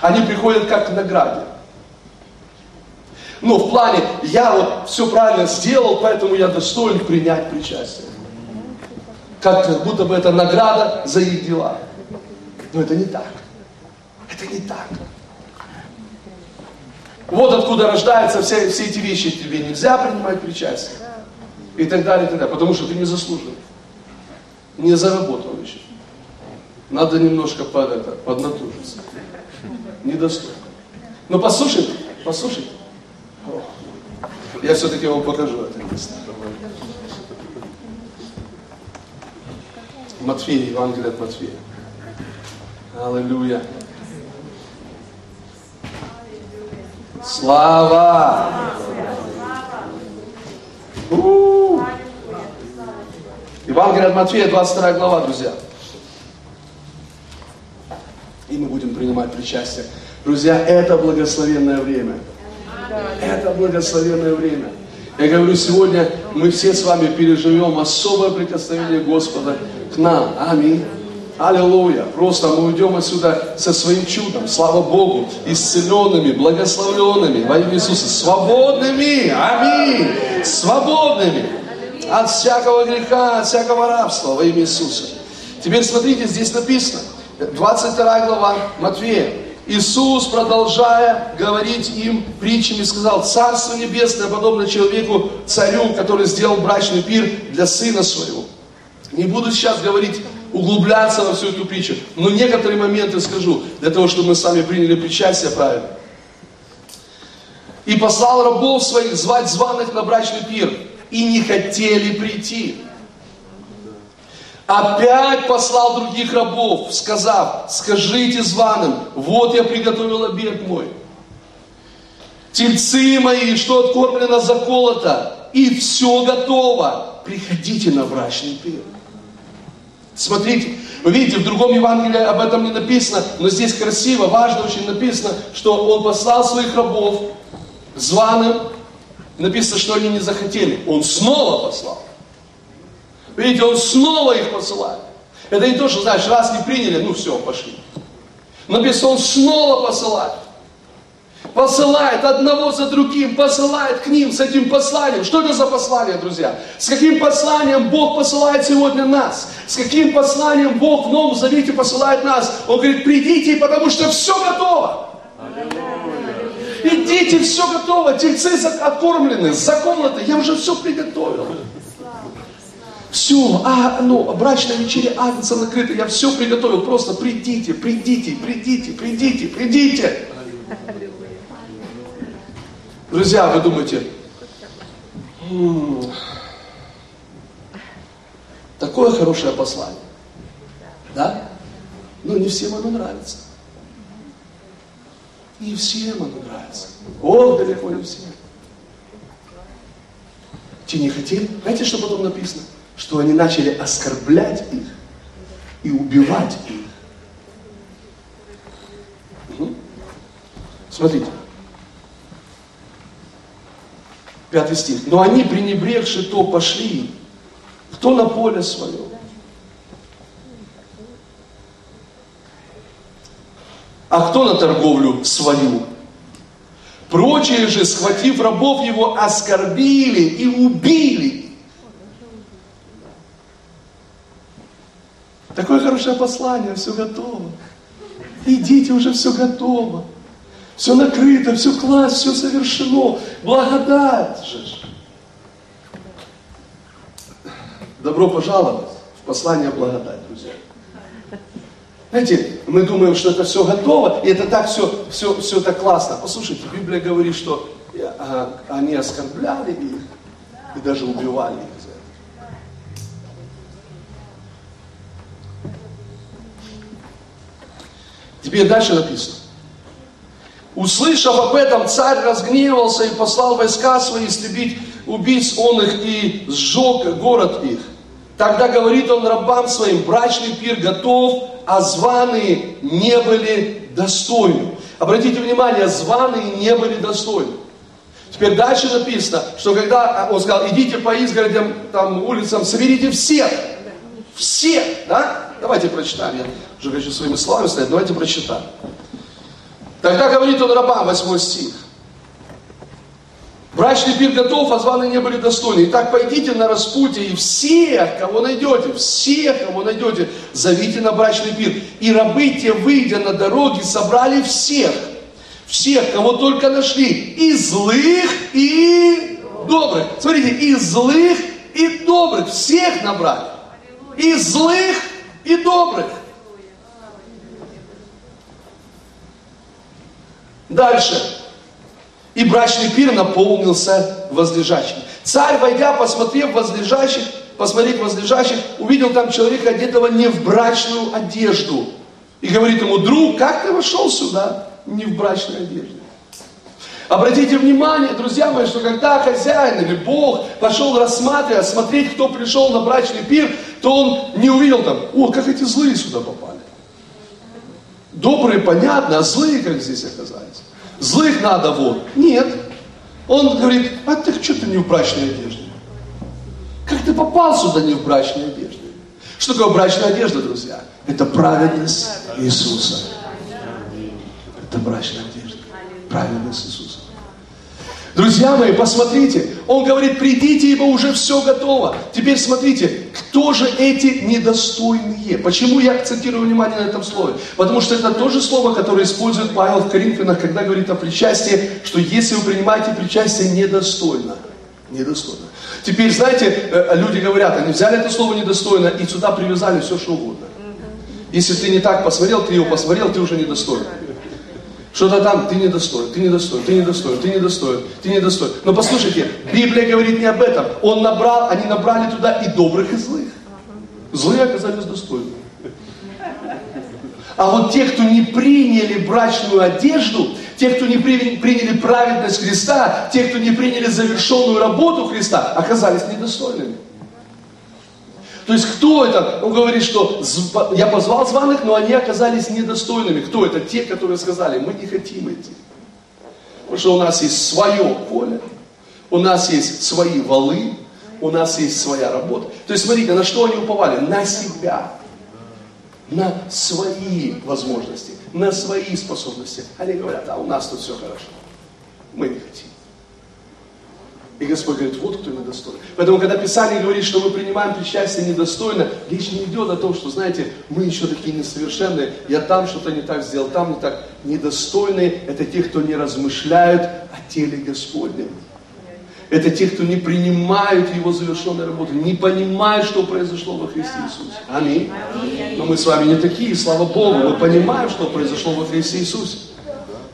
Они приходят как к награде. Ну, в плане, я вот все правильно сделал, поэтому я достоин принять причастие. Как, как будто бы это награда за их дела. Но это не так. Это не так. Вот откуда рождаются все, все эти вещи. Тебе нельзя принимать причастие. И так далее, и так далее. Потому что ты не заслужил. Не заработал еще. Надо немножко под это, поднатужиться. Недостойно. Но послушайте, послушайте. Я все-таки вам покажу это место. Матфей, Евангелие от Матфея. Аллилуйя. Слава! У-у-у. Евангелие от Матфея, двадцать вторая глава, друзья. И мы будем принимать причастие. Друзья, это благословенное время. Это благословенное время. Я говорю, сегодня мы все с вами переживем особое прикосновение Господа к нам. Аминь. Аллилуйя. Просто мы уйдем отсюда со своим чудом. Слава Богу. Исцеленными, благословленными во имя Иисуса. Свободными. Аминь. Свободными. От всякого греха, от всякого рабства во имя Иисуса. Теперь смотрите, здесь написано. двадцать вторая глава Матфея. Иисус, продолжая говорить им притчами, сказал: «Царство небесное подобно человеку, царю, который сделал брачный пир для сына своего». Не буду сейчас говорить, углубляться во всю эту притчу, но некоторые моменты скажу, для того, чтобы мы с вами приняли причастие правильно. «И послал рабов своих звать званых на брачный пир, и не хотели прийти. Опять послал других рабов, сказав: скажите званым, вот я приготовил обед мой. Тельцы мои, что откормлено, заколото, и все готово. Приходите на брачный пир». Смотрите, вы видите, в другом Евангелии об этом не написано, но здесь красиво, важно очень написано, что он послал своих рабов званым, написано, что они не захотели. Он снова послал. Видите, он снова их посылает. Это не то, что, знаешь, раз не приняли, ну все, пошли. Написано, он снова посылает. Посылает одного за другим, посылает к ним с этим посланием. Что это за послание, друзья? С каким посланием Бог посылает сегодня нас? С каким посланием Бог в Новом Завете посылает нас? Он говорит, придите, потому что все готово. Идите, все готово, тельцы откормлены, закормлены, я уже все приготовил. Все, а, ну, брачная вечеря Агнца накрыта, я все приготовил, просто придите, придите, придите, придите, придите. Друзья, вы думаете, м-м, такое хорошее послание, да? Ну, не всем оно нравится. Не всем оно нравится. О, далеко не всем. Те не хотели? Знаете, что потом написано? Что они начали оскорблять их и убивать их. Угу. Смотрите. Пятый стих. Но они, пренебрегши то, пошли, кто на поле свое. А кто на торговлю свою? Прочие же, схватив рабов его, оскорбили и убили. Такое хорошее послание, все готово. Идите, уже все готово. Все накрыто, все класс, все совершено. Благодать же. Добро пожаловать в послание благодать, друзья. Знаете, мы думаем, что это все готово, и это так все, все, все так классно. Послушайте, Библия говорит, что они оскорбляли их и даже убивали их за это. Теперь дальше написано. Услышав об этом, царь разгневался и послал войска свои истребить убийц он их и сжег город их. Тогда говорит он рабам своим, брачный пир готов, а званые не были достойны. Обратите внимание, званые не были достойны. Теперь дальше написано, что когда он сказал, идите по изгородям, там, улицам, соберите всех. Всех, да? Давайте прочитаем, я уже хочу своими словами сказать, давайте прочитаем. Тогда говорит он рабам, восьмой стих. Брачный пир готов, а званые не были достойны. Итак, пойдите на распутье, и всех, кого найдете, всех, кого найдете, зовите на брачный пир. И рабы те, выйдя на дороги, собрали всех, всех, кого только нашли, и злых, и добрых. Смотрите, и злых, и добрых, всех набрали. И злых, и добрых. Дальше. И брачный пир наполнился возлежащим. Царь, войдя, посмотрев возлежащих, посмотрев возлежащих, увидел там человека, одетого не в брачную одежду. И говорит ему, друг, как ты вошел сюда не в брачной одежде? Обратите внимание, друзья мои, что когда хозяин или Бог пошел рассматривать, смотреть, кто пришел на брачный пир, то он не увидел там, о, как эти злые сюда попали. Добрые, понятно, а злые как здесь оказались. Злых надо вот. Нет. Он говорит, а ты что ты не в брачной одежде? Как ты попал сюда не в брачной одежде? Что такое брачная одежда, друзья? Это праведность Иисуса. Это брачная одежда. Праведность Иисуса. Друзья мои, посмотрите. Он говорит, придите, ибо уже все готово. Теперь смотрите, кто же эти недостойные? Почему я акцентирую внимание на этом слове? Потому что это то же слово, которое использует Павел в Коринфянах, когда говорит о причастии, что если вы принимаете причастие, недостойно. Недостойно. Теперь, знаете, люди говорят, они взяли это слово недостойно и сюда привязали все, что угодно. Если ты не так посмотрел, ты его посмотрел, ты уже недостоин. Что-то там, ты недостоин, ты недостоин, ты недостоин, ты недостоин, ты недостоин. Но послушайте, Библия говорит не об этом. Он набрал, они набрали туда и добрых, и злых. Злые оказались достойны. А вот те, кто не приняли брачную одежду, те, кто не при, приняли праведность Христа, те, кто не приняли завершенную работу Христа, оказались недостойными. То есть кто это? Он говорит, что я позвал званых, но они оказались недостойными. Кто это? Те, которые сказали, мы не хотим идти. Потому что у нас есть свое поле, у нас есть свои валы, у нас есть своя работа. То есть смотрите, на что они уповали? На себя, на свои возможности, на свои способности. Они говорят, а у нас тут все хорошо. Мы не хотим. И Господь говорит, вот кто недостоин. Поэтому, когда Писание говорит, что мы принимаем причастие недостойно, речь не идет о том, что, знаете, мы еще такие несовершенные, я там что-то не так сделал, там не так. Недостойные – это те, кто не размышляют о теле Господнем. Это те, кто не принимают Его завершенной работы, не понимают, что произошло во Христе Иисусе. Аминь. Но мы с вами не такие, слава Богу, мы понимаем, что произошло во Христе Иисусе.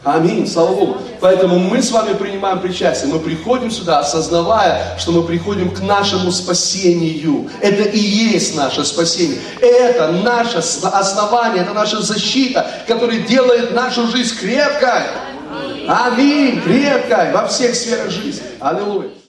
Аминь, слава Богу. Поэтому мы с вами принимаем причастие. Мы приходим сюда, осознавая, что мы приходим к нашему спасению. Это и есть наше спасение. Это наше основание, это наша защита, которая делает нашу жизнь крепкой. Аминь, крепкой во всех сферах жизни. Аллилуйя.